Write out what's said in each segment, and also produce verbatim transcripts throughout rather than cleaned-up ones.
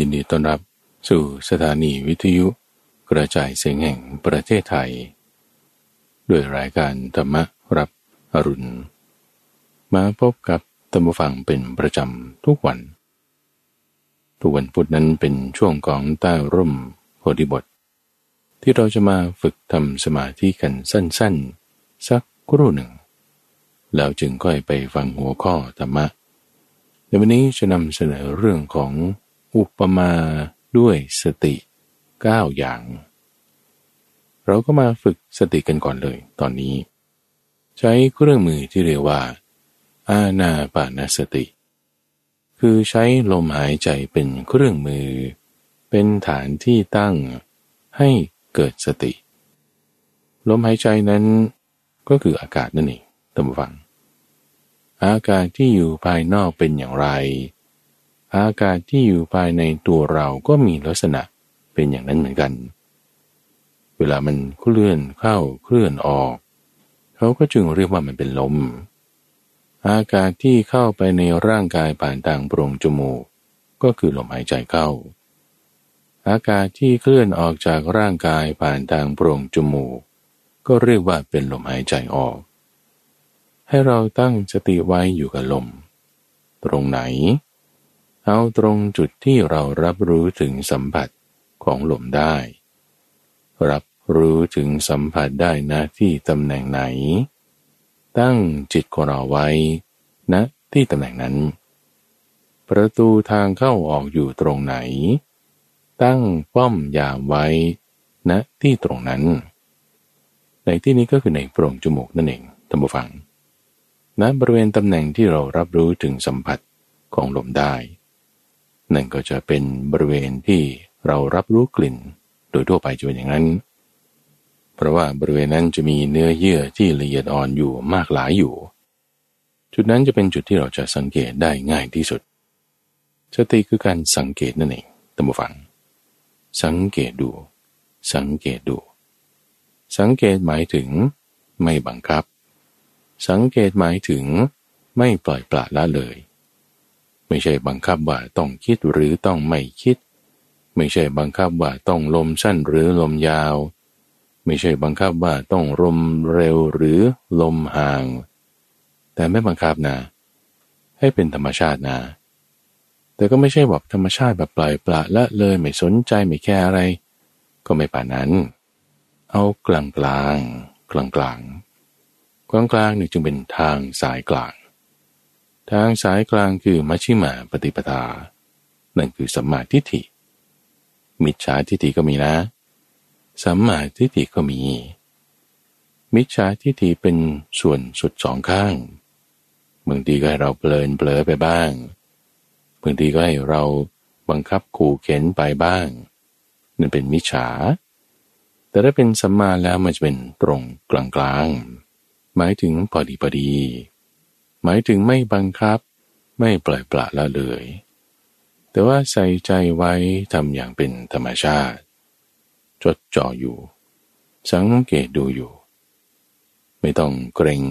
ยินดีต้อนรับสู่สถานีวิทยุกระจายเสียงแห่งประเทศไทยด้วยรายการธรรมรับอรุณมาพบกับท่านผู้ฟังเป็นประจำทุกวันทุกวันพุธนั้นเป็นช่วงของใต้ร่มโพธิบทที่เราจะมาฝึกทำสมาธิกันสั้นๆสักครู่หนึ่งแล้วจึงค่อยไปฟังหัวข้อธรรมะในวันนี้จะนำเสนอเรื่องของอุปมาด้วยสติเก้าอย่างเราก็มาฝึกสติกันก่อนเลยตอนนี้ใช้เครื่องมือที่เรียกว่าอานาปานสติคือใช้ลมหายใจเป็นเครื่องมือเป็นฐานที่ตั้งให้เกิดสติลมหายใจนั้นก็คืออากาศนั่นเองท่านผู้ฟังอากาศที่อยู่ภายนอกเป็นอย่างไรอากาศที่อยู่ภายในตัวเราก็มีลักษณะเป็นอย่างนั้นเหมือนกันเวลามันเคลื่อนเข้าเคลื่อนออกเขาก็จึงเรียกว่ามันเป็นลมอากาศที่เข้าไปในร่างกายผ่านทางโพรงจมูกก็คือลมหายใจเข้าอากาศที่เคลื่อนออกจากร่างกายผ่านทางโพรงจมูกก็เรียกว่าเป็นลมหายใจออกให้เราตั้งสติไว้อยู่กับลมตรงไหนเอาตรงจุดที่เรารับรู้ถึงสัมผัสของลมได้รับรู้ถึงสัมผัสได้ณที่ตำแหน่งไหนตั้งจิตของเราไว้ณที่ตำแหน่งนั้นประตูทางเข้าออกอยู่ตรงไหนตั้งป้อมยามไว้ณที่ตรงนั้นในที่นี้ก็คือในโพรงจมูกนั่นเองท่านผู้ฟังณบริเวณตำแหน่งที่เรารับรู้ถึงสัมผัสของลมได้นั่นก็จะเป็นบริเวณที่เรารับรู้กลิ่นโดยทั่วไปจะเป็นอย่างนั้นเพราะว่าบริเวณนั้นจะมีเนื้อเยื่อที่ละเอียดอ่อนอยู่มากหลายอยู่จุดนั้นจะเป็นจุดที่เราจะสังเกตได้ง่ายที่สุดสติคือการสังเกตนั่นเองท่านผู้ฟังสังเกตดูสังเกตดูสังเกตหมายถึงไม่บังคับสังเกตหมายถึงไม่ปล่อยปละละเลยไม่ใช่บังคับว่าต้องคิดหรือต้องไม่คิดไม่ใช่บังคับว่าต้องลมสั้นหรือลมยาวไม่ใช่บังคับว่าต้องลมเร็วหรือลมห่างแต่ไม่บังคับนะให้เป็นธรรมชาตินะแต่ก็ไม่ใช่แบบธรรมชาติแบบปล่อยปละละเลยไม่สนใจไม่แคร์อะไรก็ไม่ป่านนั้นเอากลางกลางกลางกลางกลางกลางนี่จึงเป็นทางสายกลางทางสายกลางคือมัชฌิมาปฏิปทานั่นคือสัมมาทิฏฐิมิจฉาทิฏฐิก็มีนะสัมมาทิฏฐิก็มีมิจฉาทิฏฐิเป็นส่วนสุดสองข้างบางทีก็ให้เราเพลินเผลอไปบ้างบางทีก็ให้เราบังคับขู่เข็นไปบ้างนั่นเป็นมิจฉาแต่ถ้าเป็นสัมมาแล้วมันจะเป็นตรงกลางกลางหมายถึงพอดีพอดีหมายถึงไม่บังคับไม่ปล่อยปละละเลยแต่ว่าใส่ใจไว้ทำอย่างเป็นธรรมชาติจดจ่ออยู่สังเกตดูอยู่ไม่ต้องเกรง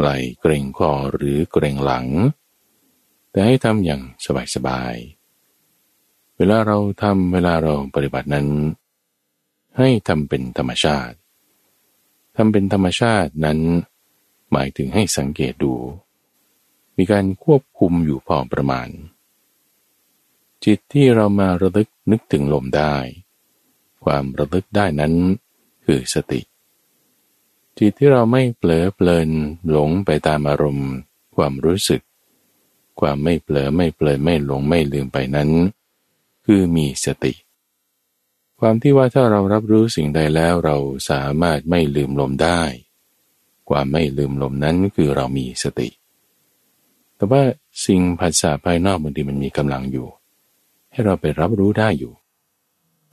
ไหลเกรงคอหรือเกรงหลังแต่ให้ทำอย่างสบายๆเวลาเราทำเวลาเราปฏิบัตินั้นให้ทำเป็นธรรมชาติทำเป็นธรรมชาตินั้นหมายถึงให้สังเกตดูมีการควบคุมอยู่พอประมาณจิตที่เรามาระลึกนึกถึงลมได้ความระลึกได้นั้นคือสติจิตที่เราไม่เผลอเพลินหลงไปตามอารมณ์ความรู้สึกความไม่เผลอไม่เพลินไม่หลงไม่ลืมไปนั้นคือมีสติความที่ว่าถ้าเรารับรู้สิ่งใดแล้วเราสามารถไม่ลืมลมได้ความไม่ลืมลมนั้นคือเรามีสติแต่ว่าสิ่งผัสสะภายนอกบางทีมันมีกำลังอยู่ให้เราไปรับรู้ได้อยู่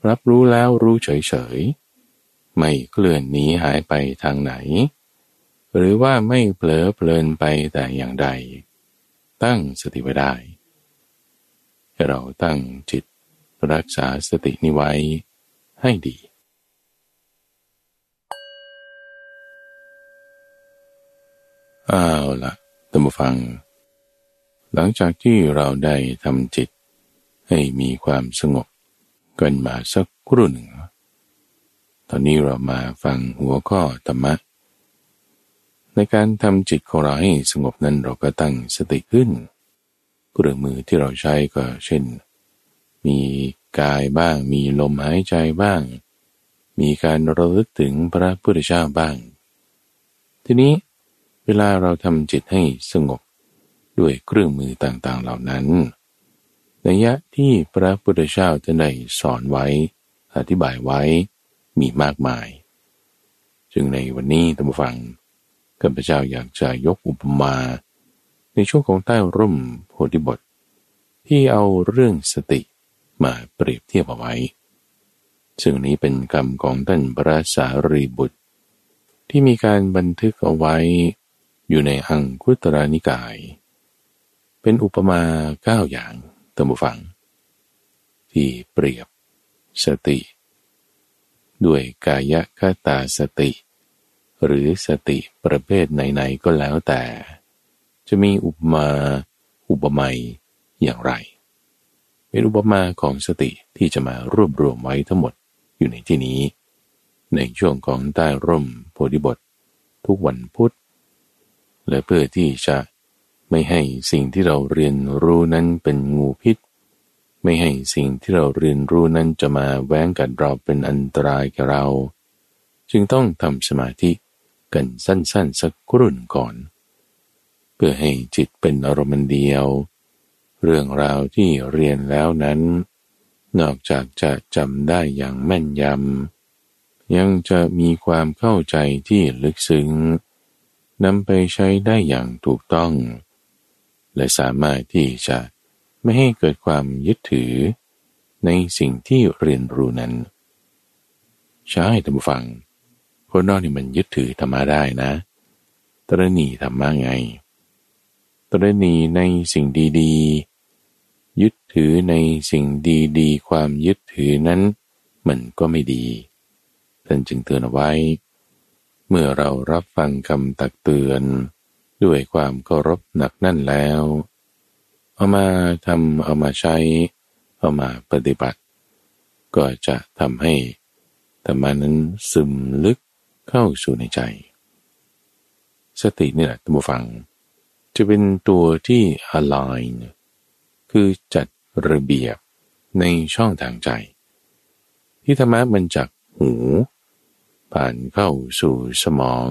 รับรู้แล้วรู้เฉยๆไม่เคลื่อนหนีหายไปทางไหนหรือว่าไม่เผลอเพลินไปแต่อย่างใดตั้งสติไว้ได้ให้เราตั้งจิตรักษาสตินี้ไว้ให้ดีเอาล่ะท่านผู้ฟังหลังจากที่เราได้ทำจิต ให้มีความสงบกันมาสักครู่หนึ่งตอนนี้เรามาฟังหัวข้อธรรมะในการทำจิตของเราให้สงบนั้นเราก็ตั้งสติขึ้นเครื่องมือที่เราใช้ก็เช่นมีกายบ้างมีลมหายใจบ้างมีการระลึกถึงพระพุทธเจ้าบ้างทีนี้เวลาเราทำจิตให้สงบด้วยเครื่องมือต่างๆเหล่านั้นนัยยะที่พระพุทธเจ้าท่านได้สอนไว้อธิบายไว้มีมากมายจึงในวันนี้ท่านผู้ฟังข้าพเจ้าอยากจะยกอุปมาในช่วงของใต้ร่มโพธิบทที่เอาเรื่องสติมาเปรียบเทียบเอาไว้ซึ่งนี้เป็นคำของท่านพระสารีบุตรที่มีการบันทึกเอาไว้อยู่ในอังคุตรนิกายเป็นอุปมาเก้าอย่างท่านผู้ฟังที่เปรียบสติด้วยกายคตาสติหรือสติประเภทไหนๆก็แล้วแต่จะมีอุปมาอุปไมยอย่างไรเป็นอุปมาของสติที่จะมารวบรวมไว้ทั้งหมดอยู่ในที่นี้ในช่วงของใต้ร่มโพธิบททุกวันพุธและเพื่อที่จะไม่ให้สิ่งที่เราเรียนรู้นั้นเป็นงูพิษไม่ให้สิ่งที่เราเรียนรู้นั้นจะมาแหวงกัดเราเป็นอันตรายกับเราจึงต้องทำสมาธิกันสั้นๆสักครู่หนึ่งก่อนเพื่อให้จิตเป็นอารมณ์เดียวเรื่องราวที่เรียนแล้วนั้นนอกจากจะจำได้อย่างแม่นยำยังจะมีความเข้าใจที่ลึกซึ้งนำไปใช้ได้อย่างถูกต้องและสามารถที่จะไม่ให้เกิดความยึดถือในสิ่งที่เรียนรู้นั้นใช่ท่านผู้ฟังคนนอกนี่มันยึดถือธรรมะได้นะตระหนี่ธรรมะไงตระหนี่ในสิ่งดีๆยึดถือในสิ่งดีๆความยึดถือนั้นมันก็ไม่ดีท่านจึงเตือนเอาไว้เมื่อเรารับฟังคำตักเตือนด้วยความเคารพหนักแน่นแล้วเอามาทำเอามาใช้เอามาปฏิบัติก็จะทำให้ธรรมะนั้นซึมลึกเข้าสู่ในใจสตินี่แหละท่านผู้ฟังจะเป็นตัวที่ align คือจัดระเบียบในช่องทางใจที่ธรรมะมันจากหูผ่านเข้าสู่สมอง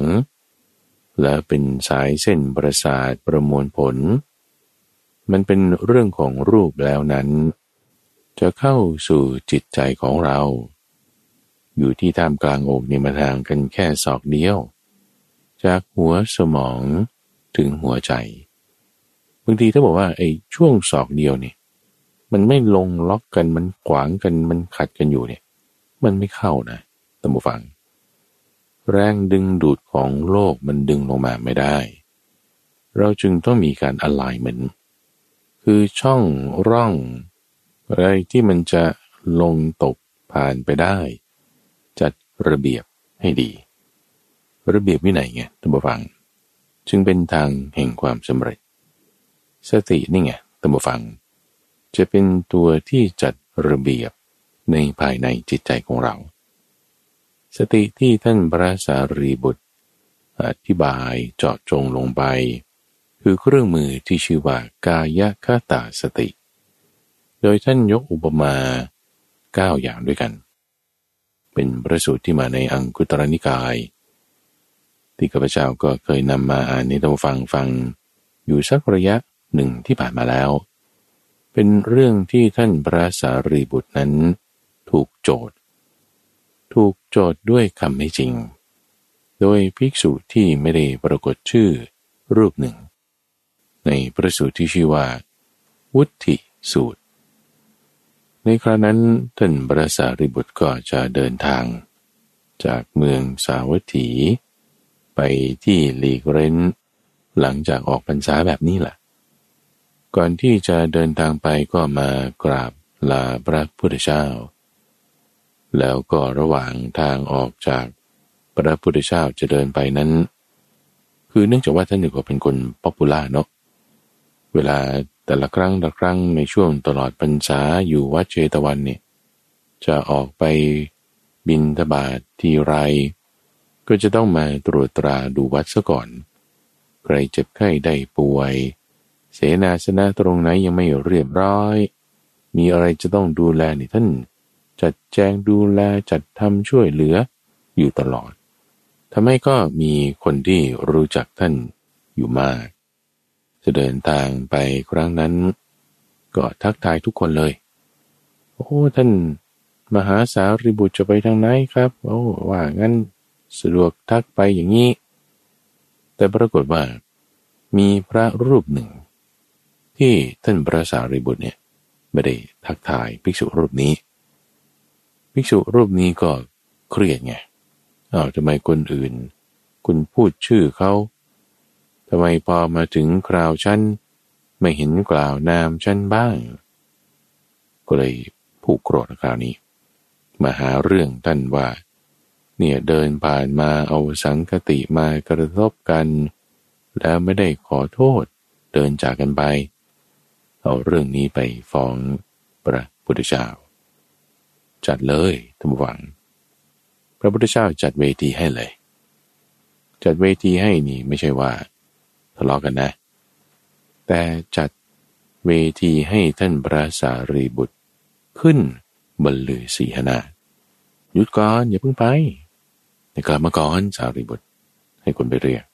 และเป็นสายเส้นประสาทประมวลผลมันเป็นเรื่องของรูปแล้วนั้นจะเข้าสู่จิตใจของเราอยู่ที่ท่ามกลางอกนี่มาทางกันแค่ศอกเดียวจากหัวสมองถึงหัวใจบางทีถ้าบอกว่าไอ้ช่วงศอกเดียวนี่มันไม่ลงล็อกกันมันขวางกันมันขัดกันอยู่เนี่ยมันไม่เข้านะท่านผู้ฟังแรงดึงดูดของโลกมันดึงลงมาไม่ได้เราจึงต้องมีการ alignment คือช่องร่องอะไรที่มันจะลงตกผ่านไปได้จัดระเบียบให้ดีระเบียบวินัยไงท่านผู้ฟังจึงเป็นทางแห่งความสำเร็จสตินี่ไงท่านผู้ฟังจะเป็นตัวที่จัดระเบียบในภายในจิตใจของเราสติที่ท่านพระสารีบุตรอธิบายเจาะจงลงไปคือเครื่องมือที่ชื่อว่ากายคตาสติโดยท่านยกอุปมาเก้าอย่างด้วยกันเป็นพระสูตรที่มาในอังคุตรนิกายที่ข้าพเจ้าก็เคยนำมาอ่านให้ท่านฟังฟังอยู่สักระยะหนึ่งที่ผ่านมาแล้วเป็นเรื่องที่ท่านพระสารีบุตรนั้นถูกโจทย์ถูกโจทย์ด้วยคำไม่จริงโดยภิกษุที่ไม่ได้ปรากฏชื่อรูปหนึ่งในพระสูตรที่ชื่อว่าวุทธิสูตรในครั้งนั้นท่านพระสารีบุตรก็จะเดินทางจากเมืองสาวัตถีไปที่ลีกเร้นหลังจากออกพรรษาแบบนี้แหละก่อนที่จะเดินทางไปก็มากราบลาพระพุทธเจ้าแล้วก็ระหว่างทางออกจากพระพุทธเจ้าจะเดินไปนั้นคือเนื่องจากว่าท่านหนึ่งก็เป็นคนป๊อปปูล่าเนาะเวลา แต่ละครั้งละครั้งในช่วงตลอดพรรษาอยู่วัดเชตวันเนี่ยจะออกไปบิณฑบาตทีไรก็จะต้องมาตรวจตราดูวัดซะก่อนใครเจ็บไข้ได้ป่วยเสนาสนะตรงไหนยังไม่เรียบร้อยมีอะไรจะต้องดูแลนี่ท่านจัดแจงดูแลจัดทำช่วยเหลืออยู่ตลอดทำให้ก็มีคนที่รู้จักท่านอยู่มากจะเดินทางไปครั้งนั้นก็ทักทายทุกคนเลยโอ้ท่านมหาสารีบุตรจะไปทางไหนครับโอ้ว่างั้นสะดวกทักไปอย่างนี้แต่ปรากฏว่ามีพระรูปหนึ่งที่ท่านพระสารีบุตรเนี่ยไม่ได้ทักทายภิกษุรูปนี้ภิกษุรูปนี้ก็เครียดไงอ้าวทำไมคนอื่นคุณพูดชื่อเขาทำไมพอมาถึงคราวฉันไม่เห็นกล่าวนามฉันบ้างก็เลยผูกโกรธคราวนี้มาหาเรื่องท่านว่าเนี่ยเดินผ่านมาเอาสังคติมากระทบกันแล้วไม่ได้ขอโทษเดินจากกันไปเอาเรื่องนี้ไปฟ้องพระพุทธเจ้าจัดเลยท่านหวังพระพุทธเจ้าจัดเวทีให้เลยจัดเวทีให้นี่ไม่ใช่ว่าทะเลาะกันนะแต่จัดเวทีให้ท่านพระสารีบุตรขึ้นบรรลือสีหนาหยุดก่อนอย่าเพิ่งไปกลับมาก่อนสารีบุตรให้คนไปเรียก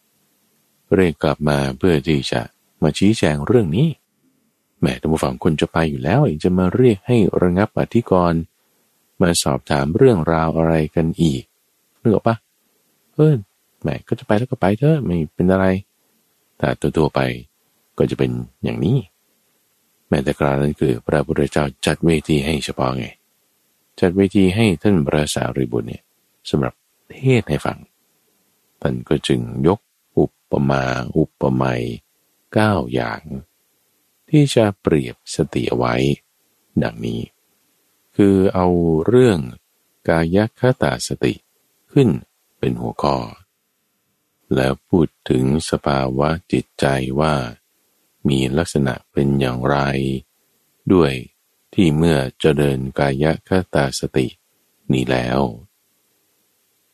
เรียกกลับมาเพื่อที่จะมาชี้แจงเรื่องนี้แม่ท่านผู้ฟังคนจะไปอยู่แล้วจะมาเรียกให้ระงับอธิกรณ์มาสอบถามเรื่องราวอะไรกันอีกนึกออกปะเออแม่ก็จะไปแล้วก็ไปเถอะไม่เป็นอะไรแต่ตัวตัวไปก็จะเป็นอย่างนี้แม้แต่กราวนั้นคือพระพุทธเจ้าจัดเวทีให้เฉพาะไงจัดเวทีให้ท่านพระสารีบุตรเนี่ยสำหรับเทศให้ฟังท่านก็จึงยกอุปมาอุปไมยเก้าอย่างที่จะเปรียบสติเอาไว้ดังนี้คือเอาเรื่องกายคตาสติขึ้นเป็นหัวข้อแล้วพูดถึงสภาวะจิตใจว่ามีลักษณะเป็นอย่างไรด้วยที่เมื่อเจริญกายคตาสตินี้แล้ว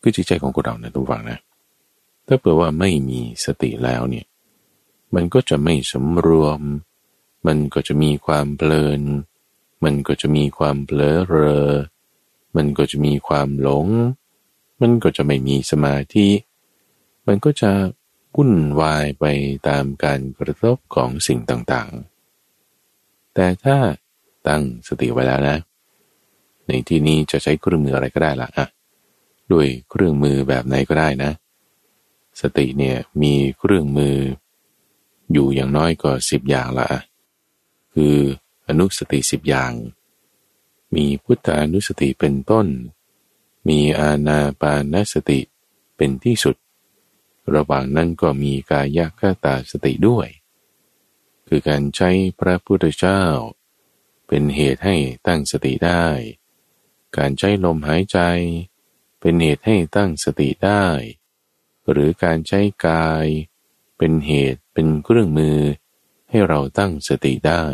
คือจิตใจของคนเรานะทุกฝั่งนะถ้าเผื่อว่าไม่มีสติแล้วเนี่ยมันก็จะไม่สำรวมมันก็จะมีความเพลินมันก็จะมีความเผลอเรอมันก็จะมีความหลงมันก็จะไม่มีสมาธิมันก็จะวุ่นวายไปตามการกระทบของสิ่งต่างๆแต่ถ้าตั้งสติไว้แล้วนะในที่นี้จะใช้เครื่องมืออะไรก็ได้ละอ่ะด้วยเครื่องมือแบบไหนก็ได้นะสติเนี่ยมีเครื่องมืออยู่อย่างน้อยก็สิบอย่างละคืออนุสติสิบอย่างมีพุทธานุสติเป็นต้นมีอานาปานสติเป็นที่สุดระหว่างนั้นก็มีกายคตาสติด้วยคือการใช้พระพุทธเจ้าเป็นเหตุให้ตั้งสติได้การใช้ลมหายใจเป็นเหตุให้ตั้งสติได้หรือการใช้กายเป็นเหตุเป็นเครื่องมือให้เราตั้งสติได้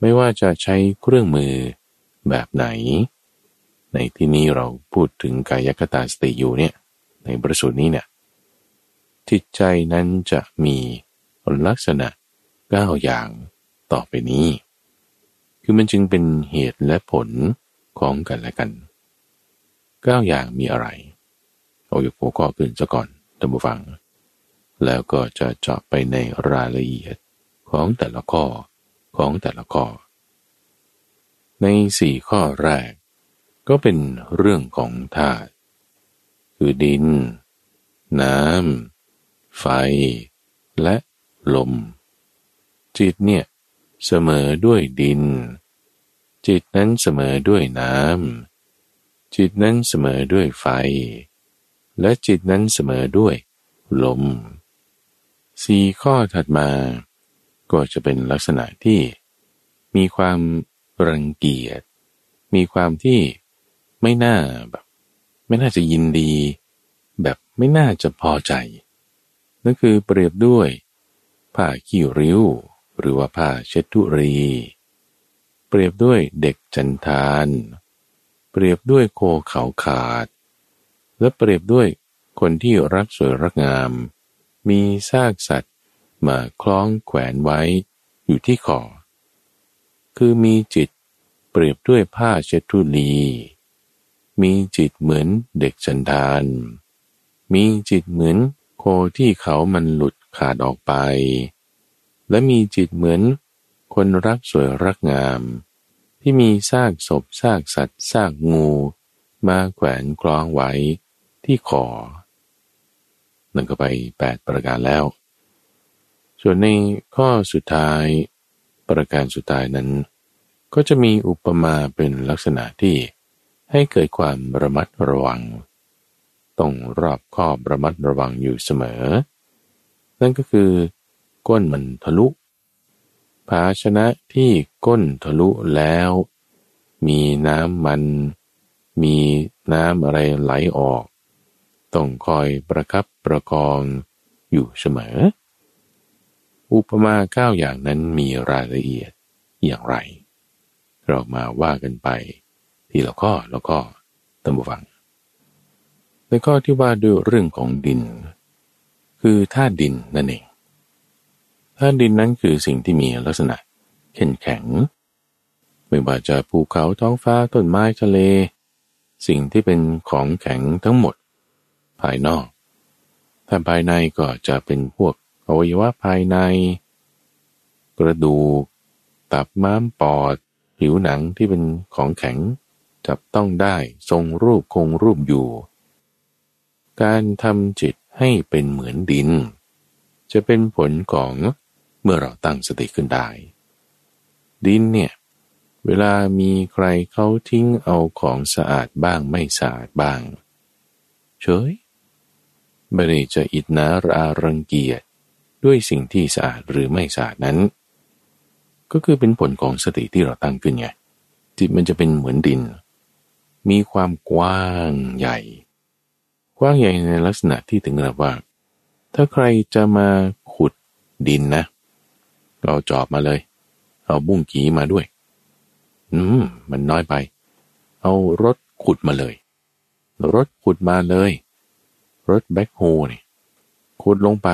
ไม่ว่าจะใช้เครื่องมือแบบไหนในที่นี้เราพูดถึงกายคตาสติอยู่เนี่ยในบทสูตรนี้เนี่ยจิตใจนั้นจะมีลักษณะเก้าอย่างต่อไปนี้คือมันจึงเป็นเหตุและผลของกันและกันเก้าอย่างมีอะไรเอายกหัวข้อขึ้นซะก่อนท่านผู้ฟังแล้วก็จะเจาะไปในรายละเอียดของแต่ละข้อของแต่ละข้อในสี่ข้อแรกก็เป็นเรื่องของธาตุคือดินน้ำไฟและลมจิตเนี่ยเสมอด้วยดินจิตนั้นเสมอด้วยน้ำจิตนั้นเสมอด้วยไฟและจิตนั้นเสมอด้วยลมสี่ข้อถัดมาก็จะเป็นลักษณะที่มีความรังเกียจมีความที่ไม่น่าแบบไม่น่าจะยินดีแบบไม่น่าจะพอใจนั่นคือเปรียบด้วยผ้าขี้ริ้ว หรือว่าผ้าเช็ดธุรีเปรียบด้วยเด็กจันทานเปรียบด้วยโคเขาขาดและเปรียบด้วยคนที่รักสวยรักงามมีซากสัตว์มาคล้องแขวนไว้อยู่ที่คอคือมีจิตเปรียบด้วยผ้าเช็ดธุลีมีจิตเหมือนเด็กจันทานมีจิตเหมือนโคที่เขามันหลุดขาดออกไปและมีจิตเหมือนคนรักสวยรักงามที่มีซากศพซากสัตว์ซากงูมาแขวนคล้องไว้ที่คอนั่นก็ไปแปดประการแล้วส่วนในข้อสุดท้ายประการสุดท้ายนั้นก็จะมีอุปมาเป็นลักษณะที่ให้เกิดความระมัดระวังต้องรอบคอบระมัดระวังอยู่เสมอนั่นก็คือก้นมันทะลุภาชนะที่ก้นทะลุแล้วมีน้ำมันมีน้ำอะไรไหลออกต้องคอยประคับประคองอยู่เสมออุปมาเก้าอย่างนั้นมีรายละเอียดอย่างไรเรามาว่ากันไปทีละข้อแล้วก็ตามฟังในข้อที่ว่าด้วยเรื่องของดินคือธาตุดินนั่นเองธาตุดินนั้นคือสิ่งที่มีลักษณะแข็งแข็งไม่ว่าจะภูเขาท้องฟ้าต้นไม้ทะเลสิ่งที่เป็นของแข็งทั้งหมดภายนอกถ้าภายในก็จะเป็นพวกอวัยวะภายในกระดูกตับม้ามปอดผิวหนังที่เป็นของแข็งจับต้องได้ทรงรูปคงรูปอยู่การทำจิตให้เป็นเหมือนดินจะเป็นผลของเมื่อเราตั้งสติขึ้นได้ดินเนี่ยเวลามีใครเขาทิ้งเอาของสะอาดบ้างไม่สะอาดบ้างเฉยไม่ได้จะอิจฉารารังเกียจด้วยสิ่งที่สะอาดหรือไม่สะอาดนั้นก็คือเป็นผลของสติที่เราตั้งขึ้นไงจิตมันจะเป็นเหมือนดินมีความกว้างใหญ่กว้างใหญ่ในลักษณะที่ถึงกับว่าถ้าใครจะมาขุดดินนะเอาจอบมาเลยเอาบุ้งกีมาด้วยอืมมันน้อยไปเอารถขุดมาเลยรถขุดมาเลยรถแบ็คโฮนี่ขุดลงไป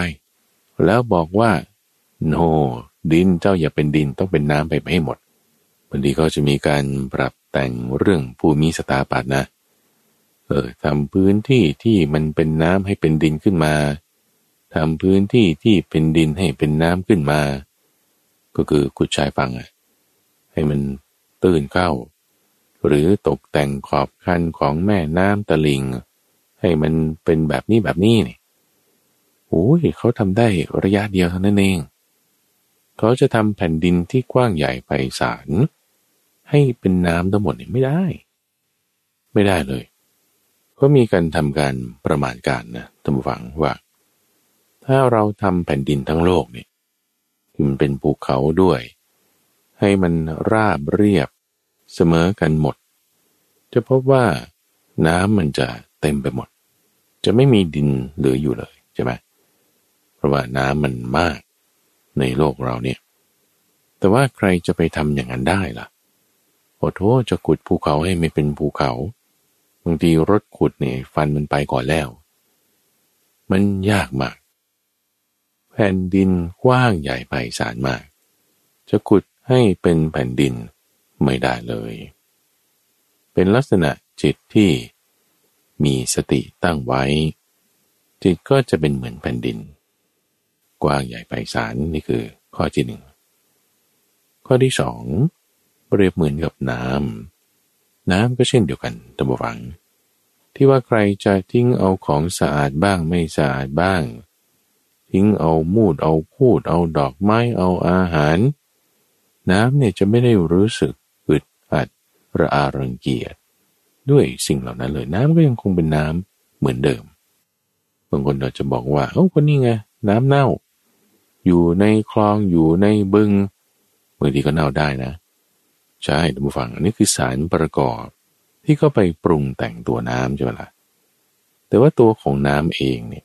แล้วบอกว่าโนดินเจ้าอย่าเป็นดินต้องเป็นน้ำไปให้หมดบางทีก็จะมีการปรับแต่งเรื่องภูมิสถาปัตย์นะเออทำพื้นที่ที่มันเป็นน้ำให้เป็นดินขึ้นมาทำพื้นที่ที่เป็นดินให้เป็นน้ำขึ้นมาก็คือขุดชายฝั่งอะให้มันตื้นเข้าหรือตกแต่งขอบคันของแม่น้ำตะลิงให้มันเป็นแบบนี้แบบนี้นี่โอ้ยเขาทำได้ระยะเดียวเท่านั้นเองเขาจะทำแผ่นดินที่กว้างใหญ่ไพศาลให้เป็นน้ำทั้งหมดนี่ไม่ได้ไม่ได้เลยก็มีการทำการประมาณการนะท่านผู้ฟังว่าถ้าเราทำแผ่นดินทั้งโลกนี่ที่มันเป็นภูเขาด้วยให้มันราบเรียบเสมอกันหมดจะพบว่าน้ำมันจะเต็มไปหมดจะไม่มีดินเหลืออยู่เลยใช่ไหมเพราะว่าน้ำมันมากในโลกเราเนี่ยแต่ว่าใครจะไปทำอย่างนั้นได้ล่ะโอ้โธ่จะขุดภูเขาให้ไม่เป็นภูเขาบางทีรถขุดเนี่ยฟันมันไปก่อนแล้วมันยากมากแผ่นดินกว้างใหญ่ไพศาลมากจะขุดให้เป็นแผ่นดินไม่ได้เลยเป็นลักษณะจิตที่มีสติตั้งไว้จิตก็จะเป็นเหมือนแผ่นดินกว้างใหญ่ไพศาลนี่คือข้อที่หนึ่งข้อที่สองเปรียบเหมือนกับน้ำน้ำก็เช่นเดียวกันท่านผู้ฟังที่ว่าใครจะทิ้งเอาของสะอาดบ้างไม่สะอาดบ้างทิ้งเอามูดเอาพูดเอาดอกไม้เอาอาหารน้ำเนี่ยจะไม่ได้รู้สึกอึดอัดระอารังเกียจด้วยสิ่งเหล่านั้นเลยน้ำก็ยังคงเป็นน้ำเหมือนเดิมบางคนเราจะบอกว่าเอ้าคนนี้ไงน้ำเน่าอยู่ในคลองอยู่ในบึงบางทีก็เน่าได้นะใช่ท่านผู้ฟังอันนี้คือสารประกอบที่เข้าไปปรุงแต่งตัวน้ำใช่ไหมล่ะแต่ว่าตัวของน้ำเองเนี่ย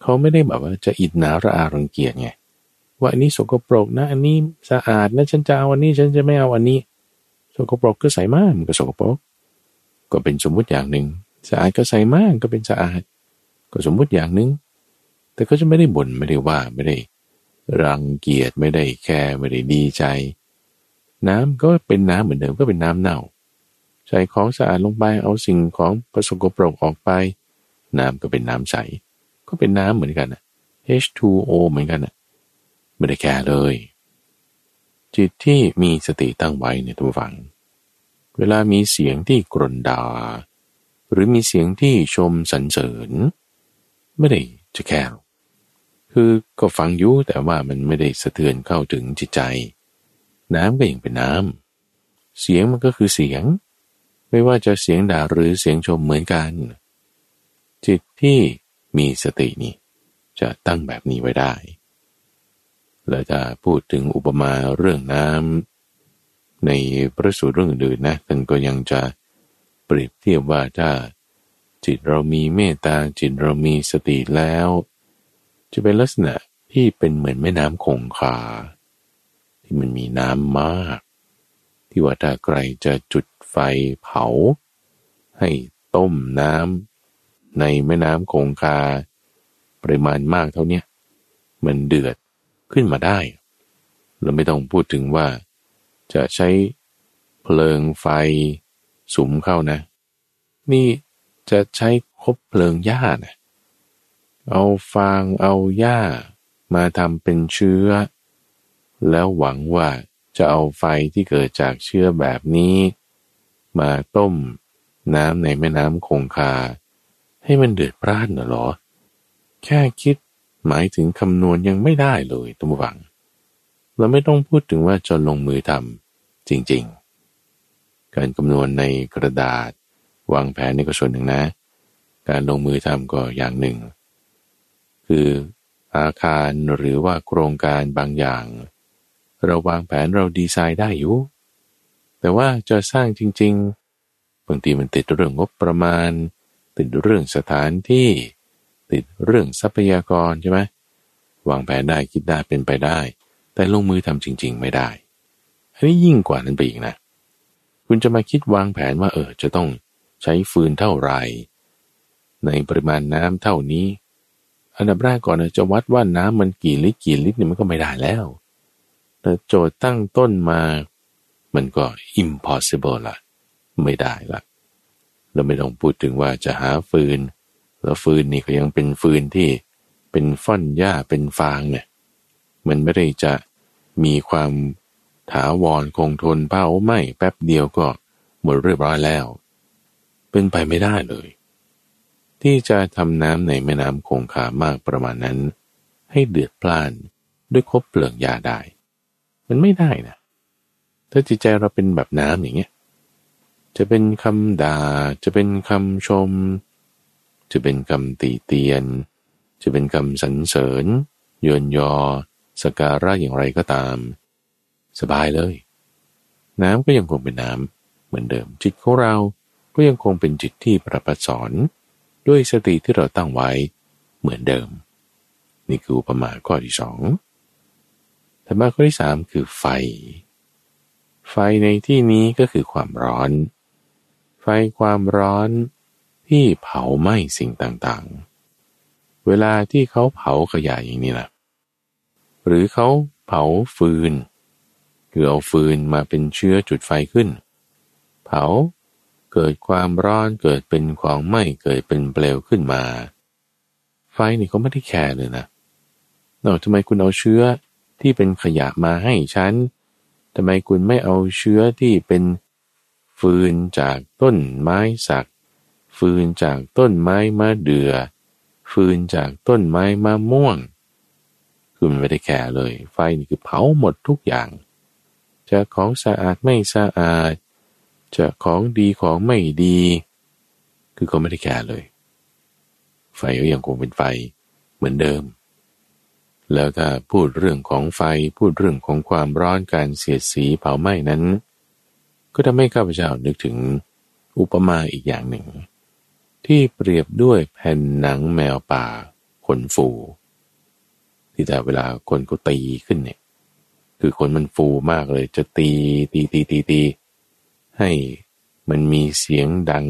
เขาไม่ได้แบบว่าจะอิจฉาระอารังเกียจไง ว่าอันนี้สกปรกนะอันนี้สะอาดนะฉันจะเอาอันนี้ฉันจะไม่เอาอันนี้สกปรกก็ใส่มากมันก็สกปรกก็เป็นสมมุติอย่างหนึ่งสะอาดก็ใส่มากก็เป็นสะอาดก็สมมุติอย่างหนึ่งแต่ก็จะไม่ได้บ่นไม่ได้ว่าไม่ได้รังเกียจไม่ได้แคร์ไม่ได้ดีใจน้ำก็เป็นน้ำเหมือนเดิมก็เป็นน้ำเน่าใส่ของสะอาดลงไปเอาสิ่งของสกปรกออกไปน้ำก็เป็นน้ำใสก็เป็นน้ำเหมือนกันน่ะ เอช ทู โอ เหมือนกันน่ะไม่ได้แคร์เลยจิตที่มีสติตั้งไว้เนี่ยทุกฝังเวลามีเสียงที่กร่นด่าหรือมีเสียงที่ชมสรรเสริญไม่ได้จะแคร์คือก็ฟังอยู่แต่ว่ามันไม่ได้สะเทือนเข้าถึงจิตใจน้ำก็ยังเป็นน้ำเสียงมันก็คือเสียงไม่ว่าจะเสียงด่าหรือเสียงชมเหมือนกันจิตที่มีสตินี่จะตั้งแบบนี้ไว้ได้แล้วจะพูดถึงอุปมาเรื่องน้ำในพระสูตรเรื่องอื่นนะท่านก็ยังจะเปรียบเทียบว่าถ้าจิตเรามีเมตตาจิตเรามีสติแล้วจะเป็นลักษณะที่เป็นเหมือนแม่น้ำคงคาที่มันมีน้ำมากที่ว่าถ้าใครจะจุดไฟเผาให้ต้มน้ำในแม่น้ำคงคาปริมาณมากเท่านี้มันเดือดขึ้นมาได้เราไม่ต้องพูดถึงว่าจะใช้เพลิงไฟสุมเข้านะนี่จะใช้คบเพลิงหญ้านะเอาฟางเอาหญ้ามาทำเป็นเชื้อแล้วหวังว่าจะเอาไฟที่เกิดจากเชื้อแบบนี้มาต้มน้ำในแม่น้ำคงคาให้มันเดือดพร่านเหรอแค่คิดหมายถึงคำนวณยังไม่ได้เลยทุกฝังเราไม่ต้องพูดถึงว่าจะลงมือทำจริงๆการคำนวณในกระดาษวางแผนนี่ก็ส่วนหนึ่งนะการลงมือทำก็อย่างหนึ่งคืออาคารหรือว่าโครงการบางอย่างเราวางแผนเราดีไซน์ได้อยู่แต่ว่าจะสร้างจริงๆบางทีมันติดเรื่องงบประมาณติดเรื่องสถานที่ติดเรื่องทรัพยากรใช่ไหมวางแผนได้คิดได้เป็นไปได้แต่ลงมือทำจริงๆไม่ได้อันนี้ยิ่งกว่านั้นไปอีกนะคุณจะมาคิดวางแผนว่าเออจะต้องใช้ฟืนเท่าไหร่ในปริมาณน้ำเท่านี้อันดับแรกก่อนนะจะวัดว่าน้ำมันกี่ลิตรกี่ลิตรเนี่ยมันก็ไม่ได้แล้วแต่โจทย์ตั้งต้นมามันก็ impossible ละไม่ได้ละเราไม่ต้องพูดถึงว่าจะหาฟืนแล้วฟืนนี่ก็ยังเป็นฟืนที่เป็นฟ่อนหญ้าเป็นฟางเนี่ยมันไม่ได้จะมีความถาวรคงทนเผาไหม้แป๊บเดียวก็หมดเรียบร้อยแล้วเป็นไปไม่ได้เลยที่จะทำน้ำในแม่น้ำคงคามากประมาณนั้นให้เดือดพล่านด้วยคบเพลิงหญ้าได้มันไม่ได้นะถ้าจิตใจเราเป็นแบบน้ำอย่างเงี้ยจะเป็นคำด่าจะเป็นคำชมจะเป็นคำติเตียนจะเป็นคำสรรเสริญเยินยอสการะอย่างไรก็ตามสบายเลยน้ำก็ยังคงเป็นน้ำเหมือนเดิมจิตของเราก็ยังคงเป็นจิตที่ประพัดสอนด้วยสติที่เราตั้งไว้เหมือนเดิมนี่คืออุปมาข้อที่สองธรรมะข้อที่สามคือไฟไฟในที่นี้ก็คือความร้อนไฟความร้อนที่เผาไหม้สิ่งต่างๆเวลาที่เขาเผาขยะอย่างนี้นะหรือเขาเผาฟืนคือเอาฟืนมาเป็นเชื้อจุดไฟขึ้นเผาเกิดความร้อนเกิดเป็นของไหม้เกิดเป็นเปลวขึ้นมาไฟนี่เขาไม่ได้แคร์เลยนะแล้วทำไมคุณเอาเชื้อที่เป็นขยะมาให้ฉันทำไมคุณไม่เอาเชื้อที่เป็นฟืนจากต้นไม้สักฟืนจากต้นไม้มะเดือ่อฟืนจากต้นไม้มะม่วงคือมันไม่ได้แคร์เลยไฟนี่คือเผาหมดทุกอย่างจะของสะอาดไม่สะอาดจะของดีของไม่ดีคือเขาไม่ได้แคร์เลยไฟก็ยังคงเป็นไฟเหมือนเดิมแล้วถ้าพูดเรื่องของไฟพูดเรื่องของความร้อนการเสียดสีเผาไหม้นั้นก็ทำให้ข้าพเจ้านึกถึงอุปมาอีกอย่างหนึ่งที่เปรียบด้วยแผ่นหนังแมวป่าขนฟู ที่แต่เวลาคนก็ตีขึ้นเนี่ยคือขนมันฟูมากเลยจะตีตีตีตีตีให้มันมีเสียงดัง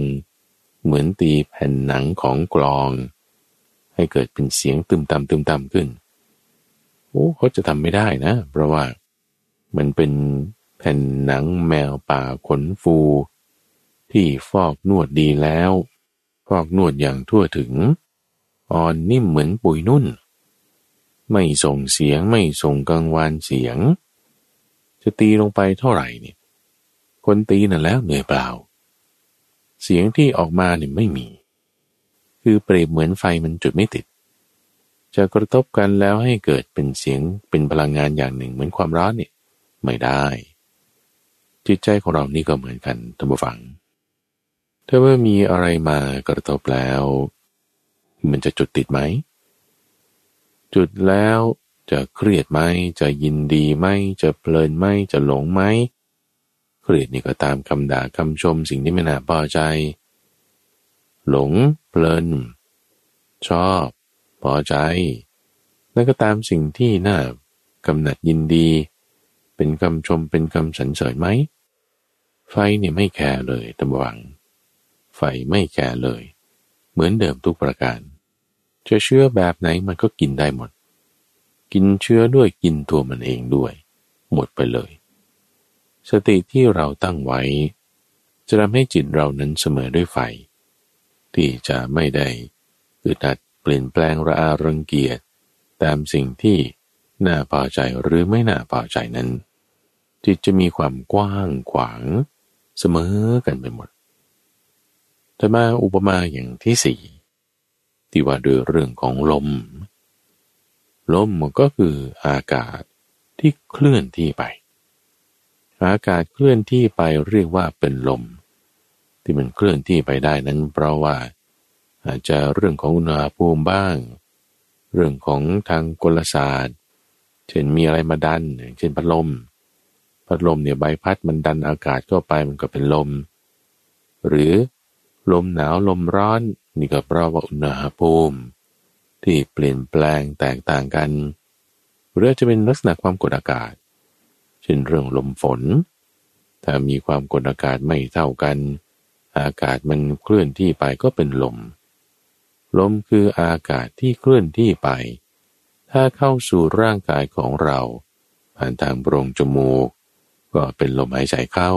เหมือนตีแผ่นหนังของกลองให้เกิดเป็นเสียงตึมตำตึมตำขึ้นโอ้เขาจะทำไม่ได้นะเพราะว่ามันเป็นแผ่นหนังแมวป่าขนฟูที่ฟอกนวดดีแล้วฟอกนวดอย่างทั่วถึงอ่อนนิ่มเหมือนปุยนุ่นไม่ส่งเสียงไม่ส่งกังวานเสียงจะตีลงไปเท่าไหร่เนี่ยคนตีน่ะแล้วเหนื่อยเปล่าเสียงที่ออกมาเนี่ยไม่มีคือเปรียบเหมือนไฟมันจุดไม่ติดจะกระทบกันแล้วให้เกิดเป็นเสียงเป็นพลังงานอย่างหนึ่งเหมือนความร้อนเนี่ยไม่ได้จิตใจของเรานี่ก็เหมือนกันท่านผู้ฟังถ้าว่ามีอะไรมากระทบแล้วมันจะจุดติดไหมจุดแล้วจะเครียดไหมจะยินดีไหมจะเพลินไหมจะหลงไหมเครียดนี่ก็ตามคำด่าคำชมสิ่งที่ไม่น่าพอใจหลงเพลินชอบพอใจนั่นก็ตามสิ่งที่น่ากำหนัดยินดีเป็นคำชมเป็นคำสรรเสริญไหมไฟเนี่ยไม่แคร์เลยตะวังไฟไม่แคร์เลยเหมือนเดิมทุกประการจะเชื้อแบบไหนมันก็กินได้หมดกินเชื้อด้วยกินตัวมันเองด้วยหมดไปเลยสติที่เราตั้งไว้จะทำให้จิตเรานั้นเสมอด้วยไฟที่จะไม่ได้อึดอัดเปลี่ยนแปลงระอารังเกียจตามสิ่งที่น่าพอใจหรือไม่น่าพอใจนั้นจิตจะมีความกว้างขวางเสมอกันไปหมดแต่มาอุปมาอย่างที่สี่ที่ว่าด้วยเรื่องของลมลมก็คืออากาศที่เคลื่อนที่ไปอากาศเคลื่อนที่ไปเรียกว่าเป็นลมที่มันเคลื่อนที่ไปได้นั้นเพราะว่าอาจจะเรื่องของอุณหภูมิบ้างเรื่องของทางกลศาสตร์เช่นมีอะไรมาดันเช่นพัดลมพัดลมเนี่ยใบพัดมันดันอากาศเข้าไปมันก็เป็นลมหรือลมหนาวลมร้อนนี่ก็เพราะว่าอุณหภูมิที่เปลี่ยนแปลงแตกต่างกันหรือจะเป็นลักษณะความกดอากาศเช่นเรื่องลมฝนถ้ามีความกดอากาศไม่เท่ากันอากาศมันเคลื่อนที่ไปก็เป็นลมลมคืออากาศที่เคลื่อนที่ไปถ้าเข้าสู่ร่างกายของเราผ่านทางโพรงจมูกก็เป็นลมหายใจเข้า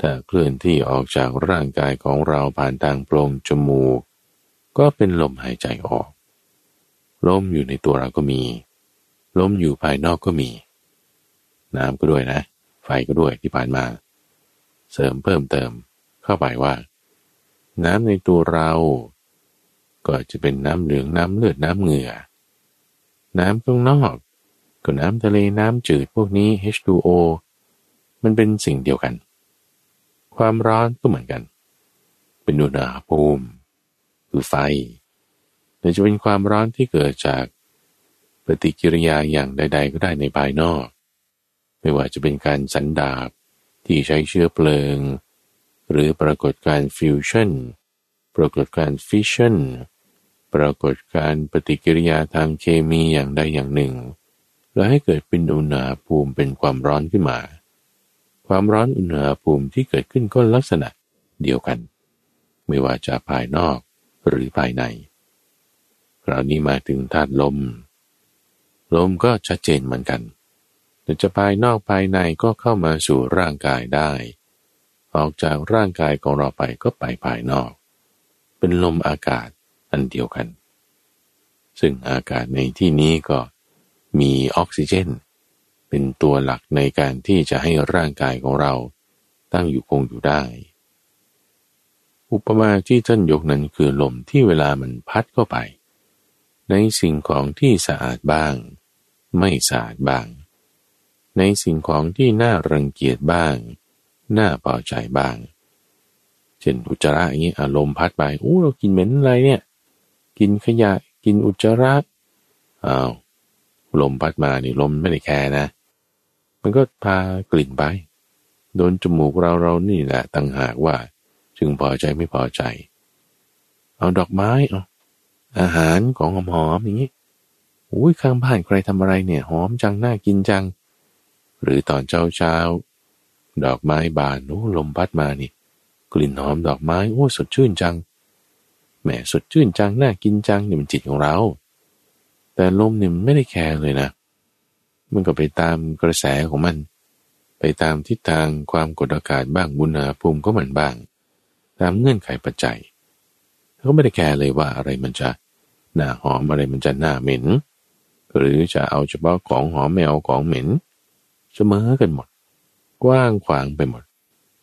ถ้าเคลื่อนที่ออกจากร่างกายของเราผ่านทางโพรงจมูกก็เป็นลมหายใจออกลมอยู่ในตัวเราก็มีลมอยู่ภายนอกก็มีน้ำก็ด้วยนะไฟก็ด้วยที่ผ่านมาเสริมเพิ่มเติมเข้าไปว่าน้ำในตัวเราก็จะเป็นน้ำเหลืองน้ำเลือดน้ำเหงื่อน้ำข้างนอกก็น้ำทะเลน้ำจืดพวกนี้ เอช ทู โอ มันเป็นสิ่งเดียวกันความร้อนก็เหมือนกันเป็นอุณหภูมิคือไฟหรือจะเป็นความร้อนที่เกิดจากปฏิกิริยาอย่างใดๆก็ได้ในภายนอกไม่ว่าจะเป็นการสันดาปที่ใช้เชื้อเพลิงหรือปรากฏการฟิวชั่นปรากฏการฟิชชั่นปรากฏการปฏิกิริยาทางเคมีอย่างใดอย่างหนึ่งแล้วให้เกิดเป็นอุณหภูมิเป็นความร้อนขึ้นมาความร้อนอุณหภูมิที่เกิดขึ้นก็ลักษณะเดียวกันไม่ว่าจะภายนอกหรือภายในคราวนี้มาถึงธาตุลมลมก็ชัดเจนเหมือนกันแต่จะภายนอกภายในก็เข้ามาสู่ร่างกายได้ออกจากร่างกายของเราไปก็ไปภายนอกเป็นลมอากาศอันเดียวกันซึ่งอากาศในที่นี้ก็มีออกซิเจนเป็นตัวหลักในการที่จะให้ร่างกายของเราตั้งอยู่คงอยู่ได้อุปมาที่ท่านยกนั้นคือลมที่เวลามันพัดเข้าไปในสิ่งของที่สะอาดบ้างไม่สะอาดบ้างในสิ่งของที่น่ารังเกียจบ้างน่าพอใจบ้างเช่นอุจจาระอย่างนี้อารมณ์พัดไปโอ้เรากินเหม็นอะไรเนี่ยกินขยะกินอุจจาระอ้าวลมพัดมานี่ลมไม่ได้แคร์นะมันก็พากลิ่นไปโดนจมูกเราเรานี่แหละต่างหากว่าจึงพอใจไม่พอใจเอาดอกไม้เอาอาหารของหอมๆอย่างนี้ อุ้ยข้างบ้านใครทำอะไรเนี่ยหอมจังน่ากินจังหรือตอนเช้าเช้าดอกไม้บานโอ้ลมพัดมานี่กลิ่นหอมดอกไม้โอ้สดชื่นจังแหมสดชื่นจังน่ากินจังนี่มันจิตของเราแต่ลมเนี่ยมันไม่ได้แคร์เลยนะมันก็ไปตามกระแสของมันไปตามทิศทางความกดอากาศบ้างอุณหภูมิก็มันบ้างตามเงื่อนไขปัจจัยเขาไม่ได้แคร์เลยว่าอะไรมันจะหน้าหอมอะไรมันจะหน้าเหม็นหรือจะเอาเฉพาะของหอมไม่เอาของเหม็นเสมอกันหมดกว้างขวางไปหมด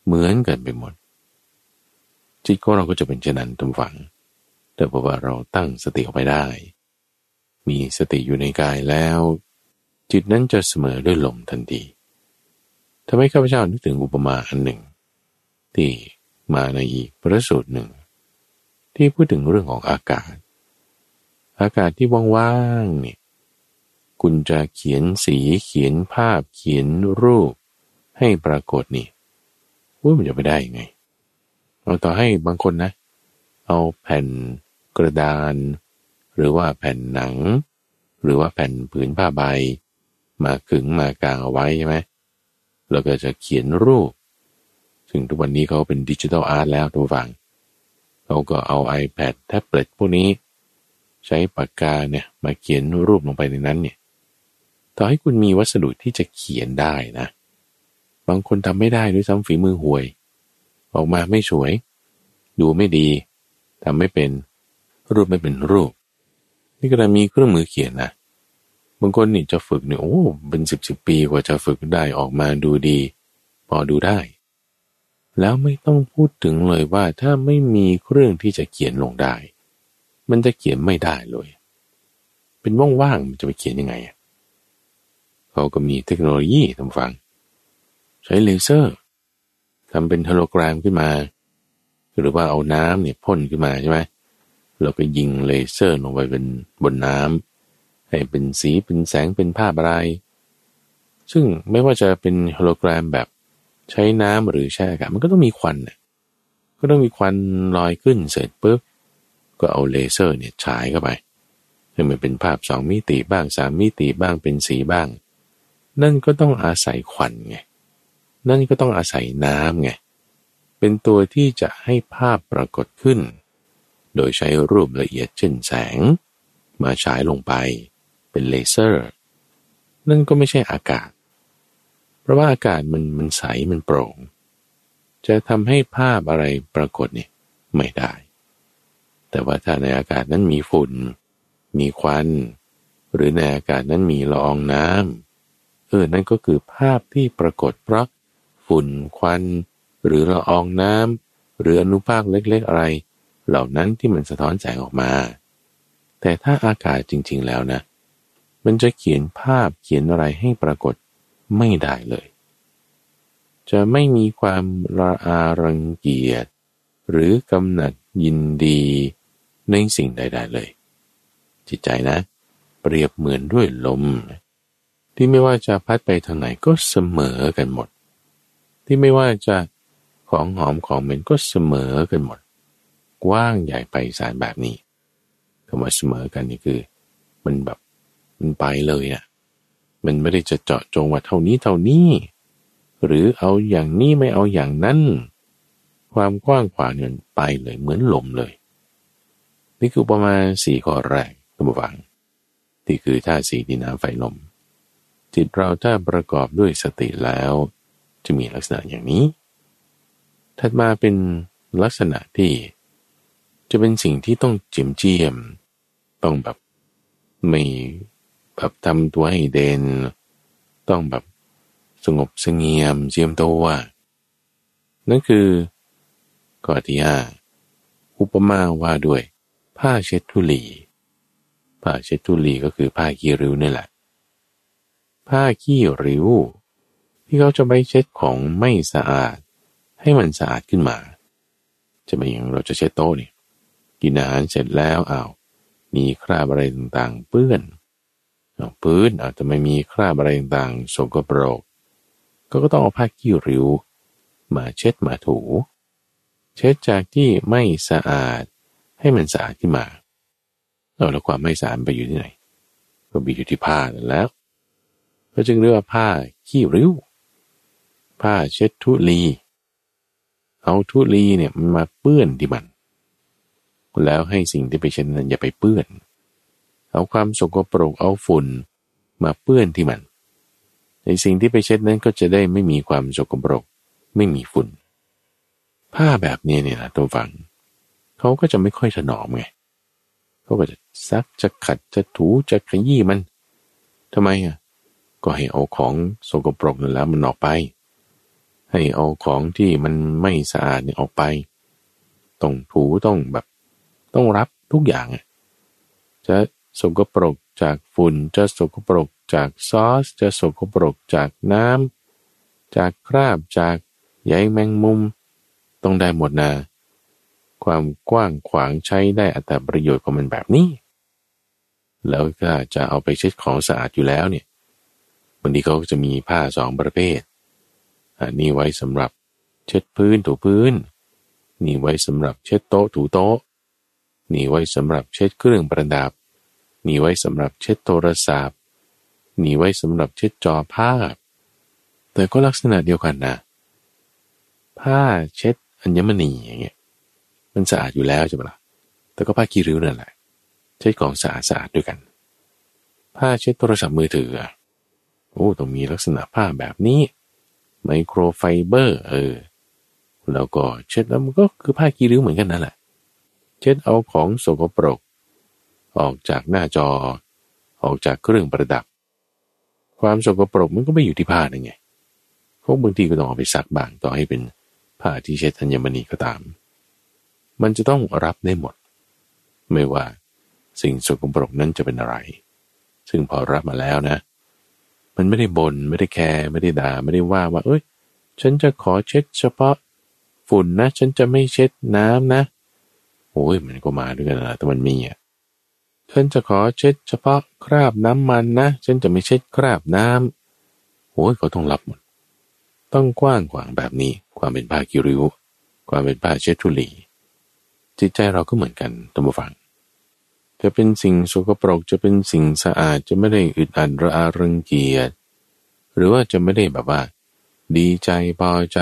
เหมือนกันไปหมดจิตของเราก็จะเป็นเช่นนั้นทุกฝังแต่เพราะว่าเราตั้งสติออกไปได้มีสติอยู่ในกายแล้วจิตนั้นจะเสมอด้วยลมทันทีทำให้ข้าพเจ้านึกถึงอุปมาอันหนึ่งที่มาในอีกพระสูตรหนึ่งที่พูดถึงเรื่องของอากาศอากาศที่ว่างๆนี่คุณจะเขียนสีเขียนภาพเขียนรูปให้ปรากฏนี่ว่ามันจะไปได้ยังไงเราต่อให้บางคนนะเอาแผ่นกระดานหรือว่าแผ่นหนังหรือว่าแผ่นผืนผ้าใบมาขึงมากางเอาไว้ใช่ไหมแล้วก็จะเขียนรูปซึ่งทุกวันนี้เขาเป็นดิจิทัลอาร์ตแล้วทุกฝั่งเขาก็เอา iPad แท็บเล็ตพวกนี้ใช้ปากกาเนี่ยมาเขียนรูปลงไปในนั้นเนี่ยต่อให้คุณมีวัสดุที่จะเขียนได้นะบางคนทำไม่ได้ด้วยซ้ำฝีมือห่วยออกมาไม่สวยดูไม่ดีทำไม่เป็นรูปไม่เป็นรูปนี่ก็จะมีเครื่องมือเขียนนะบางคนนี่จะฝึกเนี่ยโอ้เป็นสิบสิบปีกว่าจะฝึกได้ออกมาดูดีพอดูได้แล้วไม่ต้องพูดถึงเลยว่าถ้าไม่มีเครื่องที่จะเขียนลงได้มันจะเขียนไม่ได้เลยเป็นว่างๆมันจะไปเขียนยังไงเขาก็มีเทคโนโลยีทำฟังใช้เลเซอร์ทำเป็นโฮโลแกรมขึ้นมาหรือว่าเอาน้ำเนี่ยพ่นขึ้นมาใช่ไหมเราก็ยิงเลเซอร์ลงไปเป็นบนน้ำให้เป็นสีเป็นแสงเป็นภาพอะไรซึ่งไม่ว่าจะเป็นโฮโลแกรมแบบใช้น้ำหรือใช้อากาศมันก็ต้องมีควันเนี่ยก็ต้องมีควันลอยขึ้นเสร็จปุ๊บก็เอาเลเซอร์เนี่ยฉายเข้าไปให้มันเป็นภาพสองมิติบ้างสามมิติบ้างเป็นสีบ้างนั่นก็ต้องอาศัยควันไงนั่นก็ต้องอาศัยน้ำไงเป็นตัวที่จะให้ภาพปรากฏขึ้นโดยใช้รูปละเอียดเช่นแสงมาฉายลงไปเป็นเลเซอร์นั่นก็ไม่ใช่อากาศเพราะว่าอากาศมันมันใสมันโปร่งจะทำให้ภาพอะไรปรากฏเนี่ยไม่ได้แต่ว่าถ้าในอากาศนั้นมีฝุ่นมีควันหรือในอากาศนั้นมีละอองน้ำเออนั่นก็คือภาพที่ปรากฏเพราะฝุ่นควันหรือละอองน้ำหรืออนุภาคเล็กๆอะไรเหล่านั้นที่มันสะท้อนแสงออกมาแต่ถ้าอากาศจริงๆแล้วนะมันจะเขียนภาพเขียนอะไรให้ปรากฏไม่ได้เลยจะไม่มีความละอารังเกียจหรือกำหนัดยินดีในสิ่งใดๆเลยจิตใจนะเปรียบเหมือนด้วยลมที่ไม่ว่าจะพัดไปทางไหนก็เสมอกันหมดที่ไม่ว่าจะของหอมของเหม็นก็เสมอกันหมดกว้างใหญ่ไปสารแบบนี้คำว่าเสมอกันนี่คือมันแบบมันไปเลยนะมันไม่ได้จะเจาะจงว่าเท่านี้เท่านี้หรือเอาอย่างนี้ไม่เอาอย่างนั้นความกว้างขวางเนี่ยไปเลยเหมือนลมเลยนี่คือประมาณสี่ข้อแรกท่านผู้ฟังที่คือธาตุสี่ดินน้ำไฟลมจิตเราถ้าประกอบด้วยสติแล้วจะมีลักษณะอย่างนี้ถัดมาเป็นลักษณะที่จะเป็นสิ่งที่ต้องเจียมเจียมต้องแบบไม่แบบทำตัวให้เด่นต้องแบบสงบเสงี่ยมเจียมตัวนั่นคือข้อที่ห้าอุปมาว่าด้วยผ้าเช็ดธุลีผ้าเช็ดธุลีก็คือผ้าขี้ริ้วนี่แหละผ้าขี้ริ้วที่เขาจะไปเช็ดของไม่สะอาดให้มันสะอาดขึ้นมาจะเป็นอย่างเราจะเช็ดโต๊ะนี่กินอาหารเสร็จแล้วอ้าวมีคราบอะไรต่างๆเปื้อนพื้นอาจจะไม่มีคราบอะไรต่างๆสกปรกก็ก็ต้องเอาผ้าขี้ริ้วมาเช็ดมาถูเช็ดจากที่ไม่สะอาดให้มันสะอาดขึ้นมาแล้วความไม่สะอาดไปอยู่ที่ไหน ก็มีอยู่ที่ผ้านั่นแล้วก็จึงเรียกว่าผ้าขี้ริ้วผ้าเช็ดทุลีเอาทุลีเนี่ยมันมาเปื้อนที่มันแล้วให้สิ่งที่ไปเช็ดนั้นอย่าไปเปื้อนเอาความสกปรกเอาฝุ่นมาเปื้อนที่มันในสิ่งที่ไปเช็ดนั้นก็จะได้ไม่มีความสกปรกไม่มีฝุ่นผ้าแบบนี้เนี่ยนะตัวฝังเขาก็จะไม่ค่อยถนอมไงเขาก็จะซักจะขัดจะถูจะขยี้มันทำไมอ่ะก็ให้เอาของสกปรกนั่นแล้วมันออกไปให้เอาของที่มันไม่สะอาดเนี่ยออกไปต้องถูต้องแบบต้องรับทุกอย่างอ่ะจะสกปรกจากฝุ่นจะสกปรกจากซอสจะสกปรกจากน้ำจากคราบจากใยแมงมุมต้องได้หมดนะความกว้างขวางใช้ได้อัตประโยชน์ของมันแบบนี้แล้วก็จะเอาไปเช็ดของสะอาดอยู่แล้วเนี่ยบางทีเขาจะมีผ้าสองประเภทอันนี้ไว้สำหรับเช็ดพื้นถูพื้นนี่ไว้สำหรับเช็ดโต๊ะถูโต๊ะนี่ไว้สำหรับเช็ดเครื่องประดับนี่ไว้สำหรับเช็ดโทรศัพท์นี่ไว้สำหรับเช็ดจอภาพแต่ก็ลักษณะเดียวกันนะผ้าเช็ดอัญมณีอย่างเงี้ยมันสะอาดอยู่แล้วใช่ไหมล่ะแต่ก็ผ้าขี้ริ้วนั่นแหละเช็ดของสะอาดสะอาดด้วยกันผ้าเช็ดโทรศัพท์มือถือโอ้ต้องมีลักษณะผ้าแบบนี้ไมโครไฟเบอร์เออแล้วก็เช็ดแล้วมันก็คือผ้าขี้ริ้วเหมือนกันนั่นแหละเช็ดเอาของสกปรกออกจากหน้าจอออกจากเครื่องประดับความสกปรกมันก็ไม่อยู่ที่ผ้านั่นไงพวกบางทีก็ต้องเอาไปซักบางต่อให้เป็นผ้าที่เช็ดอัญมณีก็ตามมันจะต้องรับได้หมดไม่ว่าสิ่งสกปรกนั้นจะเป็นอะไรซึ่งพอรับมาแล้วนะมันไม่ได้บ่นไม่ได้แคร์ไม่ได้ด่าไม่ได้ว่าว่าเอ้ยฉันจะขอเช็ดเฉพาะฝุ่นนะฉันจะไม่เช็ดน้ำนะโอ้ยมันก็มาด้วยกันนะแต่มันมีอ่ะฉันจะขอเช็ดเฉพาะคราบน้ำมันนะฉันจะไม่เช็ดคราบน้ำโอ้ยเขาต้องรับหมดต้องกว้างขวางแบบนี้ความเป็นผ้าขี้ริ้วความเป็นผ้าเช็ดทุลีจิตใจเราก็เหมือนกันท่านผู้ฟังจะเป็นสิ่งสกปรกจะเป็นสิ่งสะอาดจะไม่ได้อึดอัดระอารังเกียจหรือว่าจะไม่ได้แบบว่าดีใจพอใจ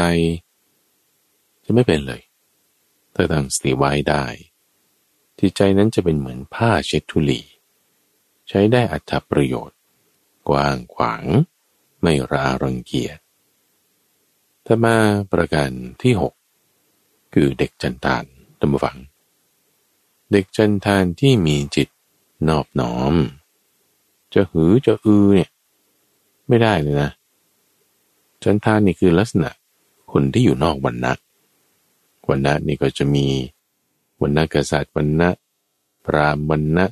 จะไม่เป็นเลยถ้าตั้งสติไว้ได้จิตใจนั้นจะเป็นเหมือนผ้าเช็ดธุลีใช้ได้อัตถประโยชน์กว้างขวางไม่ระอารังเกียจถ้ามาประการที่หกคือเด็กจันทานท่านผู้ฟังเด็กจันทานที่มีจิตนอบน้อมจะหือจะอือเนี่ยไม่ได้เลยนะจันทานนี่คือลักษณะคนที่อยู่นอกวรรณะวรรณะนี่ก็จะมีวรรณะกษัตริย์วรรณะพราหมณ์วรรณะ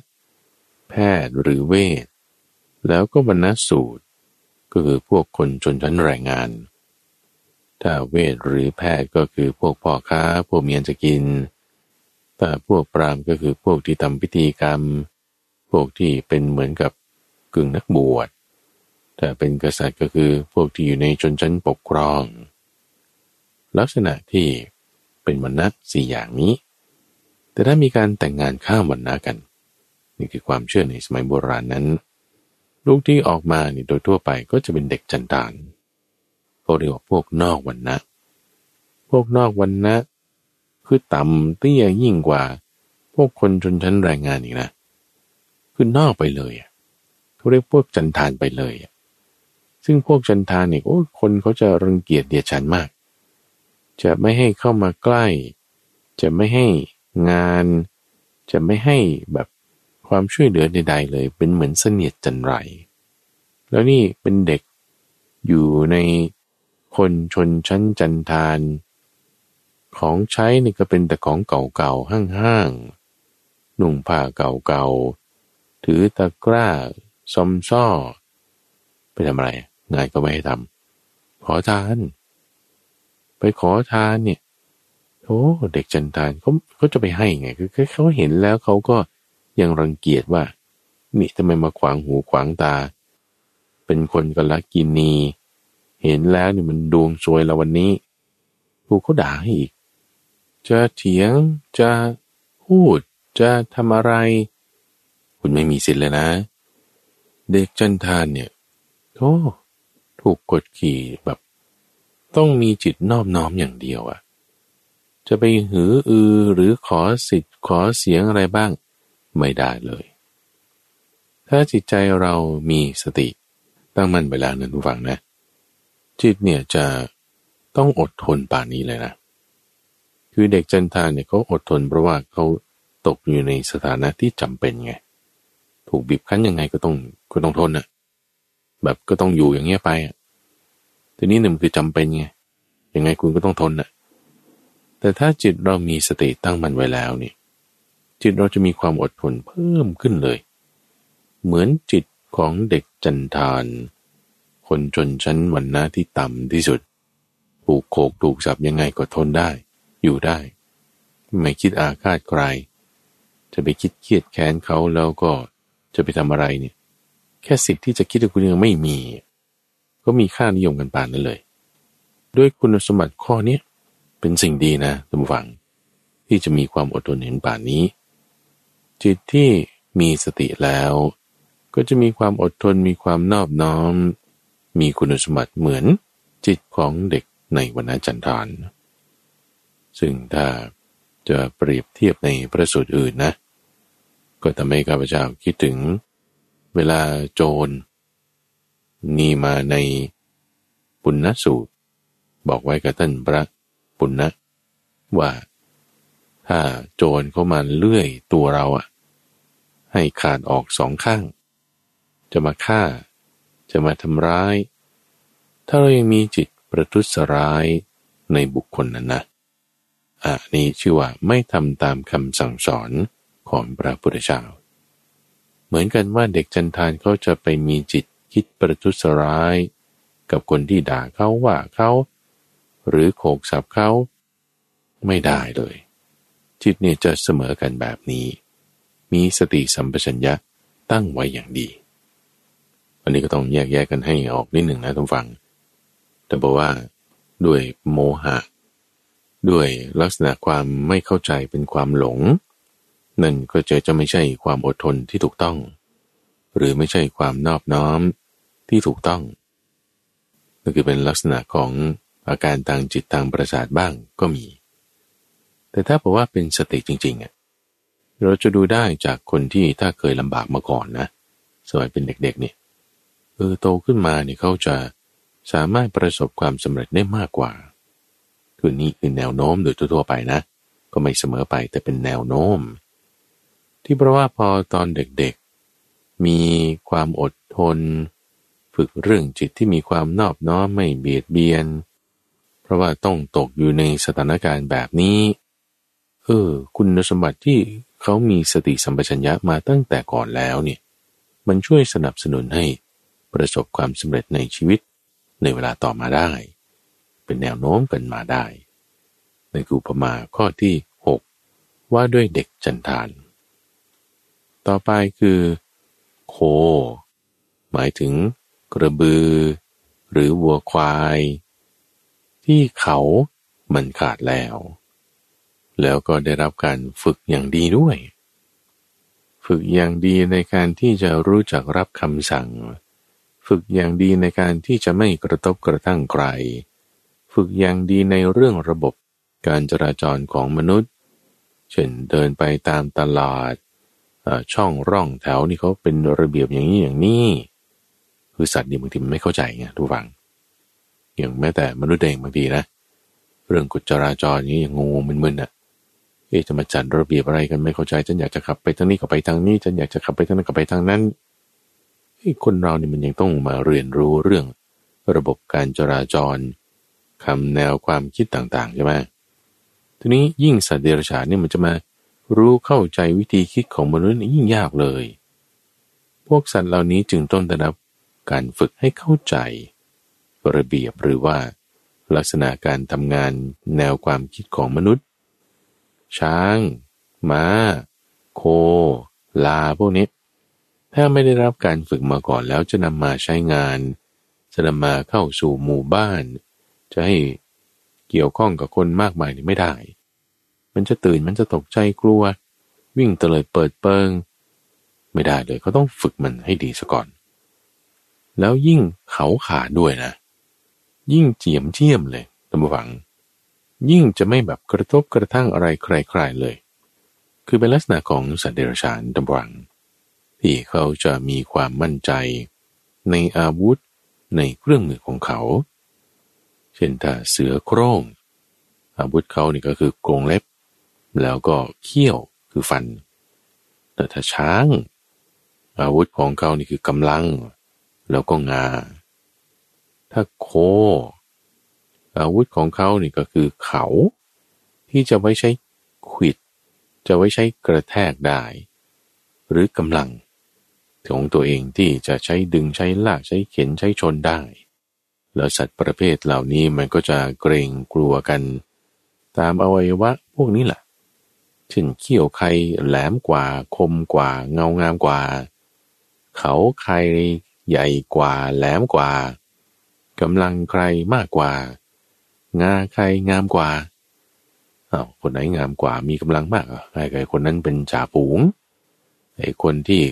แพทย์หรือเวชแล้วก็วรรณะสูตรก็คือพวกคนชนชั้นแรงงานถ้าเวชหรือแพทย์ก็คือพวกพ่อค้าพวกเมียนจะกินแต่พวกพราหมณ์ก็คือพวกที่ทำพิธีกรรมพวกที่เป็นเหมือนกับกึ่งนักบวชแต่เป็นกษัตริย์ก็คือพวกที่อยู่ในชนชั้นปกครองลักษณะที่เป็นวรรณะสี่อย่างนี้แต่ถ้ามีการแต่งงานข้ามวรรณะกันนี่คือความเชื่อในสมัยโบราณนั้นลูกที่ออกมานี่โดยทั่วไปก็จะเป็นเด็กจันทานเขาเรียกว่าพวกนอกวรรณะพวกนอกวรรณะคือต่ำเตี้ยยิ่งกว่าพวกคนชนชั้นแรงงานอีกนะคือนอกไปเลยเขาเรียกพวกจันทานไปเลยซึ่งพวกจันทานเนี่ยโอ้คนเขาจะรังเกียจเดียดฉันมากจะไม่ให้เข้ามาใกล้จะไม่ให้งานจะไม่ให้แบบความช่วยเหลือใดๆเลยเป็นเหมือนเสนียดจันไรแล้วนี่เป็นเด็กอยู่ในคนชนชั้นจันทานของใช้นี่ก็เป็นแต่ของเก่าๆห้างๆนุ่งผ้าเก่าๆถือตะกร้าซอมซ้อไปทำอะไรงานก็ไม่ให้ทำขอทานไปขอทานเนี่ยโอ้เด็กจันทานเขาเขาจะไปให้ไงคือเขาเห็นแล้วเขาก็ยังรังเกียจว่านี่ทำไมมาขวางหูขวางตาเป็นคนกาลกิณีเห็นแล้วนี่มันดวงซวยแล้ววันนี้กูเขาด่าให้อีกจะเถียงจะพูดจะทำอะไรคุณไม่มีสิทธิ์เลยนะ เด็กจันทานเนี่ยโอ้ถูกกดขี่แบบต้องมีจิตนอบน้อมอย่างเดียวอะจะไปหืออือหรือขอสิทธิ์ขอเสียงอะไรบ้างไม่ได้เลยถ้าจิตใจเรามีสติตั้งมั่นเวลานั้นทุกฝั่งนะจิตเนี่ยจะต้องอดทนป่านนี้เลยนะคือเด็กจันทานเนี่ยเขาอดทนเพราะว่าเขาตกอยู่ในสถานะที่จำเป็นไงถูกบีบคั้นยังไงก็ต้องก็ต้องทนนะแบบก็ต้องอยู่อย่างเงี้ยไปทีนี้หนึ่งคือจำเป็นไงยังไงคุณก็ต้องทนนะแต่ถ้าจิตเรามีสติตั้งมั่นไว้แล้วเนี่ยจิตเราจะมีความอดทนเพิ่มขึ้นเลยเหมือนจิตของเด็กจันทานคนจนชั้นวรรณะที่ต่ำที่สุดถูกโขกถูกจับยังไงก็ทนได้อยู่ได้ไม่คิดอาฆาตใครจะไปคิดเครียดแค้นเขาแล้วก็จะไปทำอะไรเนี่ยแค่สิทธิ์ที่จะคิดคุณยังไม่มีก็มีค่านิยมกันปานนั้นเลยด้วยคุณสมบัติข้อนี้เป็นสิ่งดีนะท่านผู้ฟังที่จะมีความอดทนเห็นป่านนี้จิตที่มีสติแล้วก็จะมีความอดทนมีความนอบน้อมมีคุณสมบัติเหมือนจิตของเด็กในวรรณจันทานซึ่งถ้าจะเปรียบเทียบในพระสูตรอื่นนะก็ทำให้ข้าพเจ้าคิดถึงเวลาโจรนี่มาในปุณณสูตรบอกไว้กับท่านพระปุณณะว่าถ้าโจรเข้ามาเลื่อยตัวเราอะให้ขาดออกสองข้างจะมาฆ่าจะมาทำร้ายถ้าเรายังมีจิตประทุษร้ายในบุคคลนั้นนะอ่ะนี่ชื่อว่าไม่ทำตามคำสั่งสอนของพระพุทธเจ้าเหมือนกันว่าเด็กจันทานเขาจะไปมีจิตคิดประทุษร้ายกับคนที่ด่าเขาว่าเขาหรือโขกสับเขาไม่ได้เลยจิตเนี่ยจะเสมอกันแบบนี้มีสติสัมปชัญญะตั้งไว้อย่างดีอันนี้ก็ต้องแยกแยะ ก, กันให้ออกนิดหนึ่งนะท่านฟังแต่บอกว่าด้วยโมหะด้วยลักษณะความไม่เข้าใจเป็นความหลงนั่นก็จะจะไม่ใช่ความอดทนที่ถูกต้องหรือไม่ใช่ความนอบน้อมที่ถูกต้องนั่นคือเป็นลักษณะของอาการทางจิตทางประสาทบ้างก็มีแต่ถ้าบอกว่าเป็นสติจริงๆอ่ะเราจะดูได้จากคนที่ถ้าเคยลำบากมาก่อนนะสมัยเป็นเด็กๆเนี่ยเออโตขึ้นมาเนี่ยเขาจะสามารถประสบความสำเร็จได้มากกว่าคือนี่คือแนวโน้มโดยทั่วๆไปนะก็ไม่เสมอไปแต่เป็นแนวโน้มที่เพราะว่าพอตอนเด็กๆมีความอดทนฝึกเรื่องจิตที่มีความนอบน้อมไม่เบียดเบียนเพราะว่าต้องตกอยู่ในสถานการณ์แบบนี้เออคุณสมบัติที่เขามีสติสัมปชัญญะมาตั้งแต่ก่อนแล้วเนี่ยมันช่วยสนับสนุนให้ประสบความสำเร็จในชีวิตในเวลาต่อมาได้เป็นแนวโน้มกันมาได้ในกุปมาข้อที่หกว่าด้วยเด็กจันทานต่อไปคือโคหมายถึงกระบือหรือวัวควายที่เขามันขาดแล้วแล้วก็ได้รับการฝึกอย่างดีด้วยฝึกอย่างดีในการที่จะรู้จักรับคำสั่งฝึกอย่างดีในการที่จะไม่กระทบกระทั่งใครฝึกอย่างดีในเรื่องระบบการจราจรของมนุษย์เช่นเดินไปตามตลาดช่องร่องแถวนี่เขาเป็นระเบียบอย่างนี้อย่างนี้คือสัตว์นี่บางทีมันไม่เข้าใจไงทุกฝั่งอย่างแม้แต่มนุษย์เองบางทีนะเรื่องกฎจราจรนี้ยังงงมึนๆอ่ะเอ๊ะจะมาจัดระเบียบอะไรกันไม่เข้าใจฉันอยากจะขับไปทางนี้ก็ไปทางนี้ฉันอยากจะขับไปทางนั้นก็ไปทางนั้นคนเราเนี่ยมันยังต้องมาเรียนรู้เรื่องระบบการจราจรคำแนวความคิดต่างๆใช่ไหมทีนี้ยิ่งสัตว์เดรัจฉานเนี่ยมันจะมารู้เข้าใจวิธีคิดของมนุษย์ยิ่งยากเลยพวกสัตว์เหล่านี้จึงต้องได้รับการฝึกให้เข้าใจระเบียบหรือว่าลักษณะการทำงานแนวความคิดของมนุษย์ช้างม้าโคลาพวกนี้ถ้าไม่ได้รับการฝึกมาก่อนแล้วจะนำมาใช้งานจะนำมาเข้าสู่หมู่บ้านจะให้เกี่ยวข้องกับคนมากมายนี่ไม่ได้มันจะตื่นมันจะตกใจกลัววิ่งเตลิดเปิดเปิงไม่ได้เลยเขาต้องฝึกมันให้ดีซะก่อน แล้วยิ่งเขาขาดด้วยนะยิ่งเจียมเจียมเลยท่านผู้ฟังยิ่งจะไม่แบบกระทบกระทั่งอะไรใครๆเลยคือเป็นลักษณะของสัตว์เดรัจฉานท่านผู้ฟังที่เขาจะมีความมั่นใจในอาวุธในเครื่องมือของเขาเช่นถ้าเสือโคร่งอาวุธเขานี่ก็คือโกรงเล็บแล้วก็เขี้ยวคือฟันแต่ถ้าช้างอาวุธของเขานี่คือกำลังแล้วก็งาถ้าโคอาวุธของเขานี่ก็คือเขาที่จะไว้ใช้ขวิดจะไว้ใช้กระแทกได้หรือกำลังของตัวเองที่จะใช้ดึงใช้ลากใช้เข็นใช้ชนได้แล้วสัตว์ประเภทเหล่านี้มันก็จะเกรงกลัวกันตามอวัยวะพวกนี้แหละเช่นเขี้ยวใครแหลมกว่าคมกว่าเงางามกว่าเขาใครใหญ่กว่าแหลมกว่ากำลังใครมากกว่างาใครงามกว่าอ้าวคนไหนงามกว่ามีกำลังมากอ่ะไอ้คนนั้นเป็นจ่าฝูงไอ้คนที่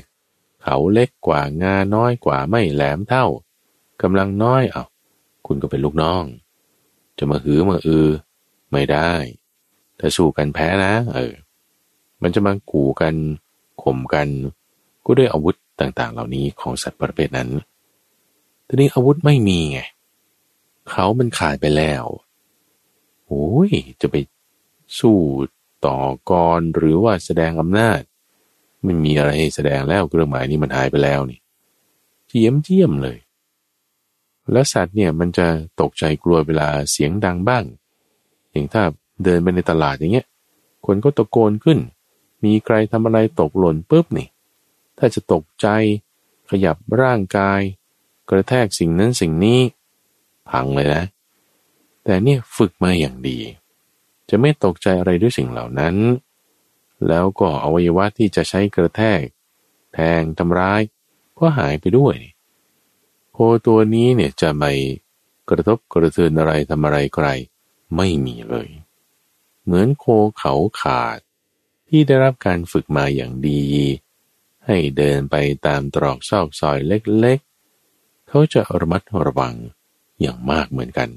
เขาเล็กกว่างาน้อยกว่าไม่แหลมเท่ากำลังน้อยอ้าวคุณก็เป็นลูกน้องจะมาหือมาอือไม่ได้ถ้าสู้กันแพ้นะเออมันจะมาขู่กันข่มกันก็ด้วยอาวุธต่างๆเหล่านี้ของสัตว์ประเภทนั้นทีนี้อาวุธไม่มีไงเขามันขาดไปแล้วโอ้ยจะไปสู้ต่อกรหรือว่าแสดงอำนาจไม่มีอะไรให้แสดงแล้วเครื่องหมายนี้มันหายไปแล้วนี่เจียมเจียมเลยแล้วสัตว์เนี่ยมันจะตกใจกลัวเวลาเสียงดังบ้างอย่างถ้าเดินไปในตลาดอย่างเงี้ยคนก็ตะโกนขึ้นมีใครทำอะไรตกหล่นปุ๊บนี่ถ้าจะตกใจขยับร่างกายกระแทกสิ่งนั้นสิ่งนี้พังเลยนะแต่เนี่ยฝึกมาอย่างดีจะไม่ตกใจอะไรด้วยสิ่งเหล่านั้นแล้วก็อวัยวะที่จะใช้กระแทกแทงทำร้ายก็หายไปด้วยโคตัวนี้เนี่ยจะไม่กระทบกระเทือนอะไรทำอะไรใครไม่มีเลยเหมือนโคเขาขาดที่ได้รับการฝึกมาอย่างดีให้เดินไปตามตรอกซอกซอยเล็กๆเขาจะระมัดระวังอย่างมากเหมือนกัน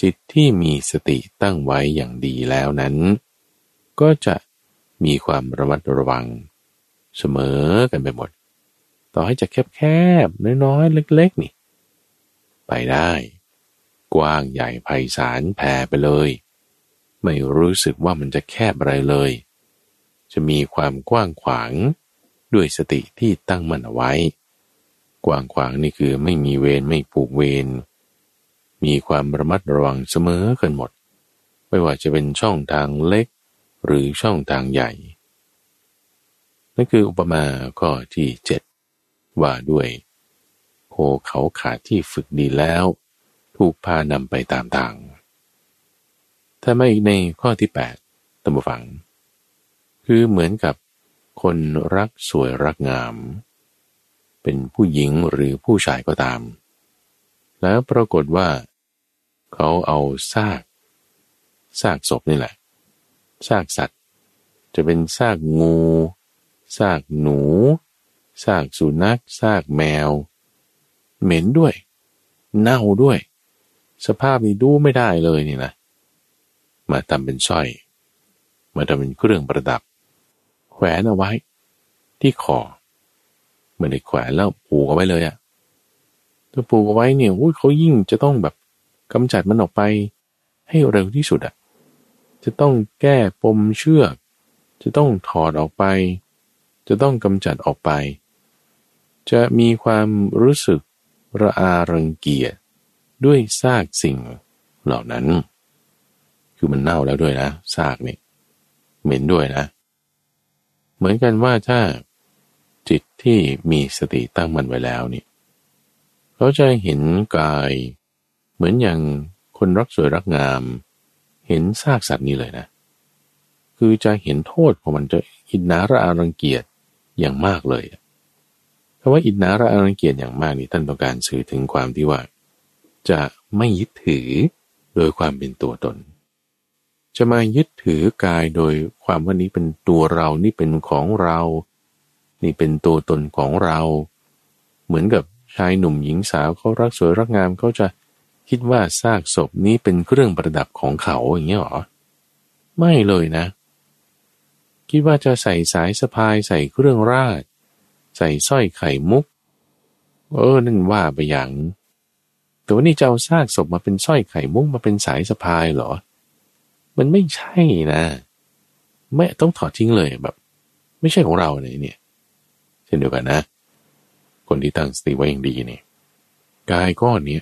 จิตที่มีสติตั้งไว้อย่างดีแล้วนั้นก็จะมีความระมัดระวังเสมอกันไปหมดต่อให้จะแคบๆน้อยๆเล็กๆนี่ไปได้กว้างใหญ่ไพศาลแผ่ไปเลยไม่รู้สึกว่ามันจะแคบอะไรเลยจะมีความกว้างขวางด้วยสติที่ตั้งมั่นเอาไว้กว้างขวางนี่คือไม่มีเวรไม่ผูกเวรมีความระมัดระวังเสมอกันหมดไม่ว่าจะเป็นช่องทางเล็กหรือช่องทางใหญ่นั่นคืออุปมาข้อที่เจ็ดว่าด้วยโคเขาขาดที่ฝึกดีแล้วถูกพานำไปตามทางถ้าไม่ในข้อที่แปดตามฟังคือเหมือนกับคนรักสวยรักงามเป็นผู้หญิงหรือผู้ชายก็ตามแล้วปรากฏว่าเขาเอาซากซากศพนี่แหละซากสัตว์จะเป็นซากงูซากหนูซากสุนัขซากแมวเหม็นด้วยเน่าด้วยสภาพนี้ดูไม่ได้เลยนี่นะมาทำเป็นสร้อยมาทำเป็นเครื่องประดับแขวนเอาไว้ที่คอไม่ได้แขวนแล้วผูกเอาไว้เลยอะถ้าผูกเอาไว้เนี่ยเขายิ่งจะต้องแบบกำจัดมันออกไปให้เร็วที่สุดอะจะต้องแก้ปมเชือกจะต้องถอดออกไปจะต้องกำจัดออกไปจะมีความรู้สึกระอารังเกียจด้วยซากสิ่งเหล่านั้นคือมันเน่าแล้วด้วยนะซากนี่เหม็นด้วยนะเหมือนกันว่าถ้าจิตที่มีสติตั้งมั่นไว้แล้วนี่เขาจะเห็นกายเหมือนอย่างคนรักสวยรักงามเห็นซากสัตว์นี้เลยนะคือจะเห็นโทษของมันจะอิจฉาระอารังเกียจอย่างมากเลยเพราะว่าอิจฉาระอารังเกียจอย่างมากนี่ท่านต้องการสื่อถึงความที่ว่าจะไม่ยึดถือโดยความเป็นตัวตนจะมายึดถือกายโดยความว่านี้เป็นตัวเรานี่เป็นของเรานี่เป็นตัวตนของเราเหมือนกับ ชายหนุ่มหญิงสาวเขารักสวยรักงามเขาจะคิดว่าซากศพนี้เป็นเครื่องประดับของเขาอย่างเงี้ยหรอไม่เลยนะคิดว่าจะใส่สายสะพายใส่เครื่องราชใส่สร้อยไข่มุกเออนั่นว่าไปอย่างแต่ว่านี่จะเอาซากศพมาเป็นสร้อยไข่มุกมาเป็นสายสะพายเหรอมันไม่ใช่นะไม่ต้องถอดทิ้งเลยแบบไม่ใช่ของเราเลยเนี่ยเช่นเดียวกันนะคนที่ตั้งสติไว้อย่างดีเนี่ยกายก้อนนี้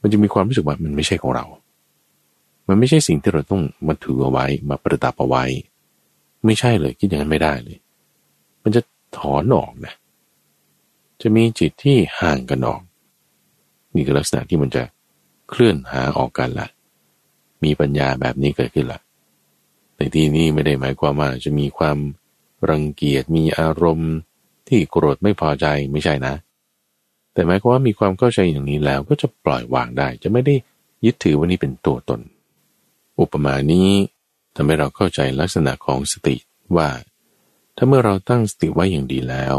มันจะมีความรู้สึกว่ามันไม่ใช่ของเรามันไม่ใช่สิ่งที่เราต้องมาถือเอาไว้มาประดับเอาไว้ไม่ใช่เลยคิดอย่างนั้นไม่ได้เลยมันจะถอนออกนะจะมีจิตที่ห่างกันออกนี่คือลักษณะที่มันจะเคลื่อนหาออกกันละมีปัญญาแบบนี้เกิดขึ้นละในที่นี้ไม่ได้หมายความว่าจะมีความรังเกียจมีอารมณ์ที่โกรธไม่พอใจไม่ใช่นะแต่หมายความว่ามีความเข้าใจอย่างนี้แล้วก็จะปล่อยวางได้จะไม่ได้ยึดถือว่านี่เป็นตัวตนอุปมานี้ทำให้เราเข้าใจลักษณะของสติว่าถ้าเมื่อเราตั้งสติไว้อย่างดีแล้ว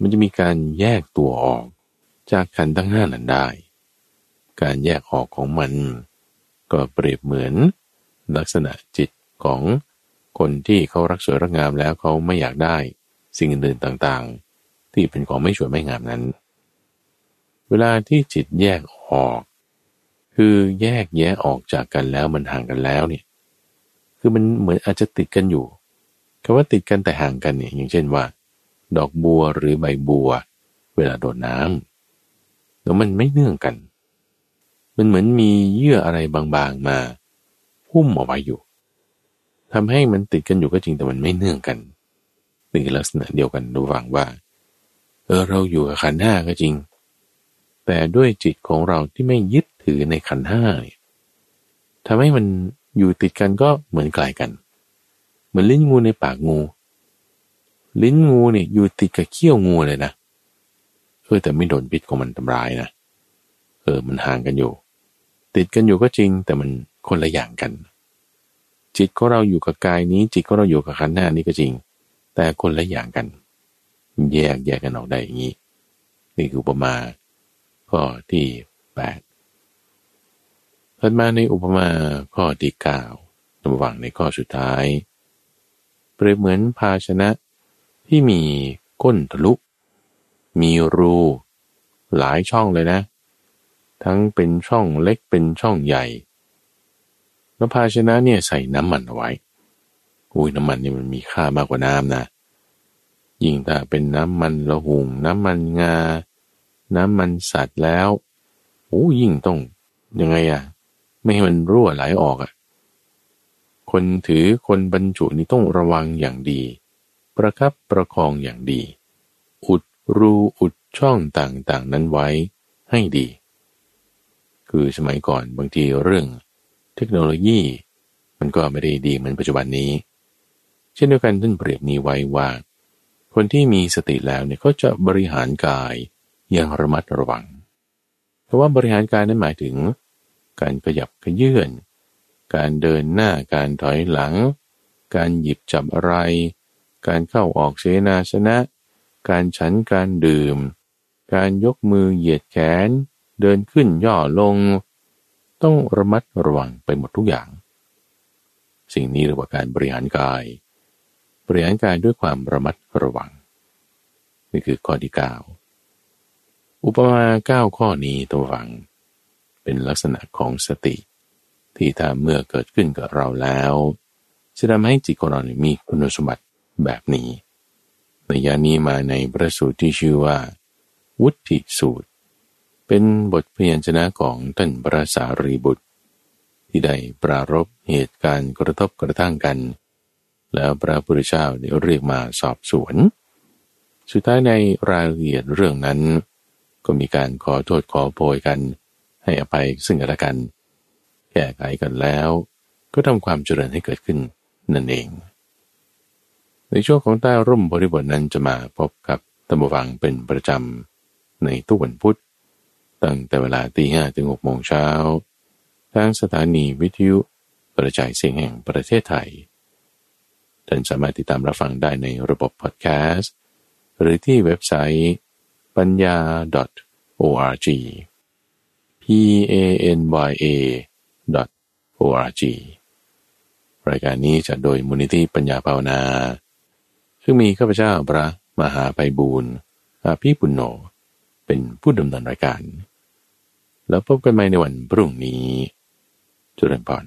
มันจะมีการแยกตัวออกจากขันธ์ทั้งห้านั้นได้การแยกออกของมันก็เปรียบเหมือนลักษณะจิตของคนที่เขารักสวยรักงามแล้วเขาไม่อยากได้สิ่งอื่นๆต่างๆที่เป็นของไม่สวยไม่งามนั้นเวลาที่จิตแยกออกคือแยกแยะออกจากกันแล้วมันห่างกันแล้วเนี่ยคือมันเหมือนอาจจะติดกันอยู่คำว่าติดกันแต่ห่างกันเนี่ยอย่างเช่นว่าดอกบัวหรือใบบัวเวลาโดนน้ำแล้วมันไม่เนื่องกันมันเหมือนมีเยื่ออะไรบางๆมาหุ้มเอาไว้อยู่ทำให้มันติดกันอยู่ก็จริงแต่มันไม่เนื่องกันนี่คือลักษณะเดียวกันระหว่างว่าเออเราอยู่กับขันธ์ห้าก็จริงแต่ด้วยจิตของเราที่ไม่ยึดถือในขันธ์ห้าทำให้มันอยู่ติดกันก็เหมือนไกลกันเหมือนลิ้นงูในปากงูลิ้นงูเนี่ยอยู่ติดกับเขี้ยวงูเลยนะเออแต่ไม่โดนพิษของมันทำร้ายนะเออมันห่างกันอยู่ติดกันอยู่ก็จริงแต่มันคนละอย่างกันจิตของเราอยู่กับกายนี้จิตของเราอยู่กับขันธ์ห้านี้ก็จริงแต่คนละอย่างกันแยกแยกกันออกได้อย่างนี้นี่คืออุปมาข้อที่แปดถัดมาในอุปมาข้อที่เก้าระหว่างในข้อสุดท้ายเปรียบเหมือนภาชนะที่มีก้นทะลุมีรูหลายช่องเลยนะทั้งเป็นช่องเล็กเป็นช่องใหญ่แล้วภาชนะเนี่ยใส่น้ำมันเอาไว้อุ้ยน้ำมันนี่มันมีค่ามากกว่าน้ำนะยิ่งถ้าเป็นน้ำมันละหุงน้ำมันงาน้ำมันสัตว์แล้วโอ้ยิ่งต้องยังไงอะไม่ให้มันรั่วไหลออกอะคนถือคนบรรจุนี่ต้องระวังอย่างดีประคับประคองอย่างดีอุดรูอุดช่องต่างๆนั้นไว้ให้ดีคือสมัยก่อนบางทีเรื่องเทคโนโลยีมันก็ไม่ได้ดีเหมือนปัจจุบันนี้เช่นเดียวกันท่านเปรียบนี้ไว้ว่าคนที่มีสติแล้วเนี่ยก็จะบริหารกายอย่างระมัดระวังเพราะว่าบริหารกายนั้นหมายถึงการขยับขยื่นการเดินหน้าการถอยหลังการหยิบจับอะไรการเข้าออกเสนาสนะการฉันการดื่มการยกมือเหยียดแขนเดินขึ้นย่อลงต้องระมัดระวังไปหมดทุกอย่างสิ่งนี้เรียกว่าการบริหารกายบริหารกายด้วยความระมัดระวังนี่คือข้อที่เก้าอุปมาเก้าข้อนี้ตัววังเป็นลักษณะของสติที่ถ้าเมื่อเกิดขึ้นกับเราแล้วจะทำให้จิตของเรามีคุณสมบัติแบบนี้ในยานี้มาในพระสูตรที่ชื่อว่าวุทธิสูตรเป็นบทพยัญชนะของท่านพระสารีบุตรที่ได้ปรารภเหตุการณ์กระทบกระทั่งกันแล้วพระพุทธเจ้าได้เรียกมาสอบสวนสุดท้ายในรายละเอียดเรื่องนั้นก็มีการขอโทษขอโพยกันให้อภัยซึ่งกันและกันแก้ไขกันแล้วก็ทำความเจริญให้เกิดขึ้นนั่นเองในช่วงของใต้ร่มโพธิบทนั้นจะมาพบกับธรรมวังเป็นประจำในทุกวันพุธตั้งแต่เวลาตีห้าถึงหกโมงเช้าทางสถานีวิทยุกระจายเสียงแห่งประเทศไทยท่านสามารถติดตามรับฟังได้ในระบบพอดแคสต์หรือที่เว็บไซต์ปัญญา โอ อาร์ จี พี เอ เอ็น วาย เอ ดอท โอ อาร์ จี รายการนี้จัดโดยมูลนิธิปัญญาภาวนาซึ่งมีข้าพเจ้าพระมหาไพบูลย์อภิปุณโญเป็นผู้ดำเนินรายการแล้วพบกันใหม่ในวันพรุ่งนี้เจริญพร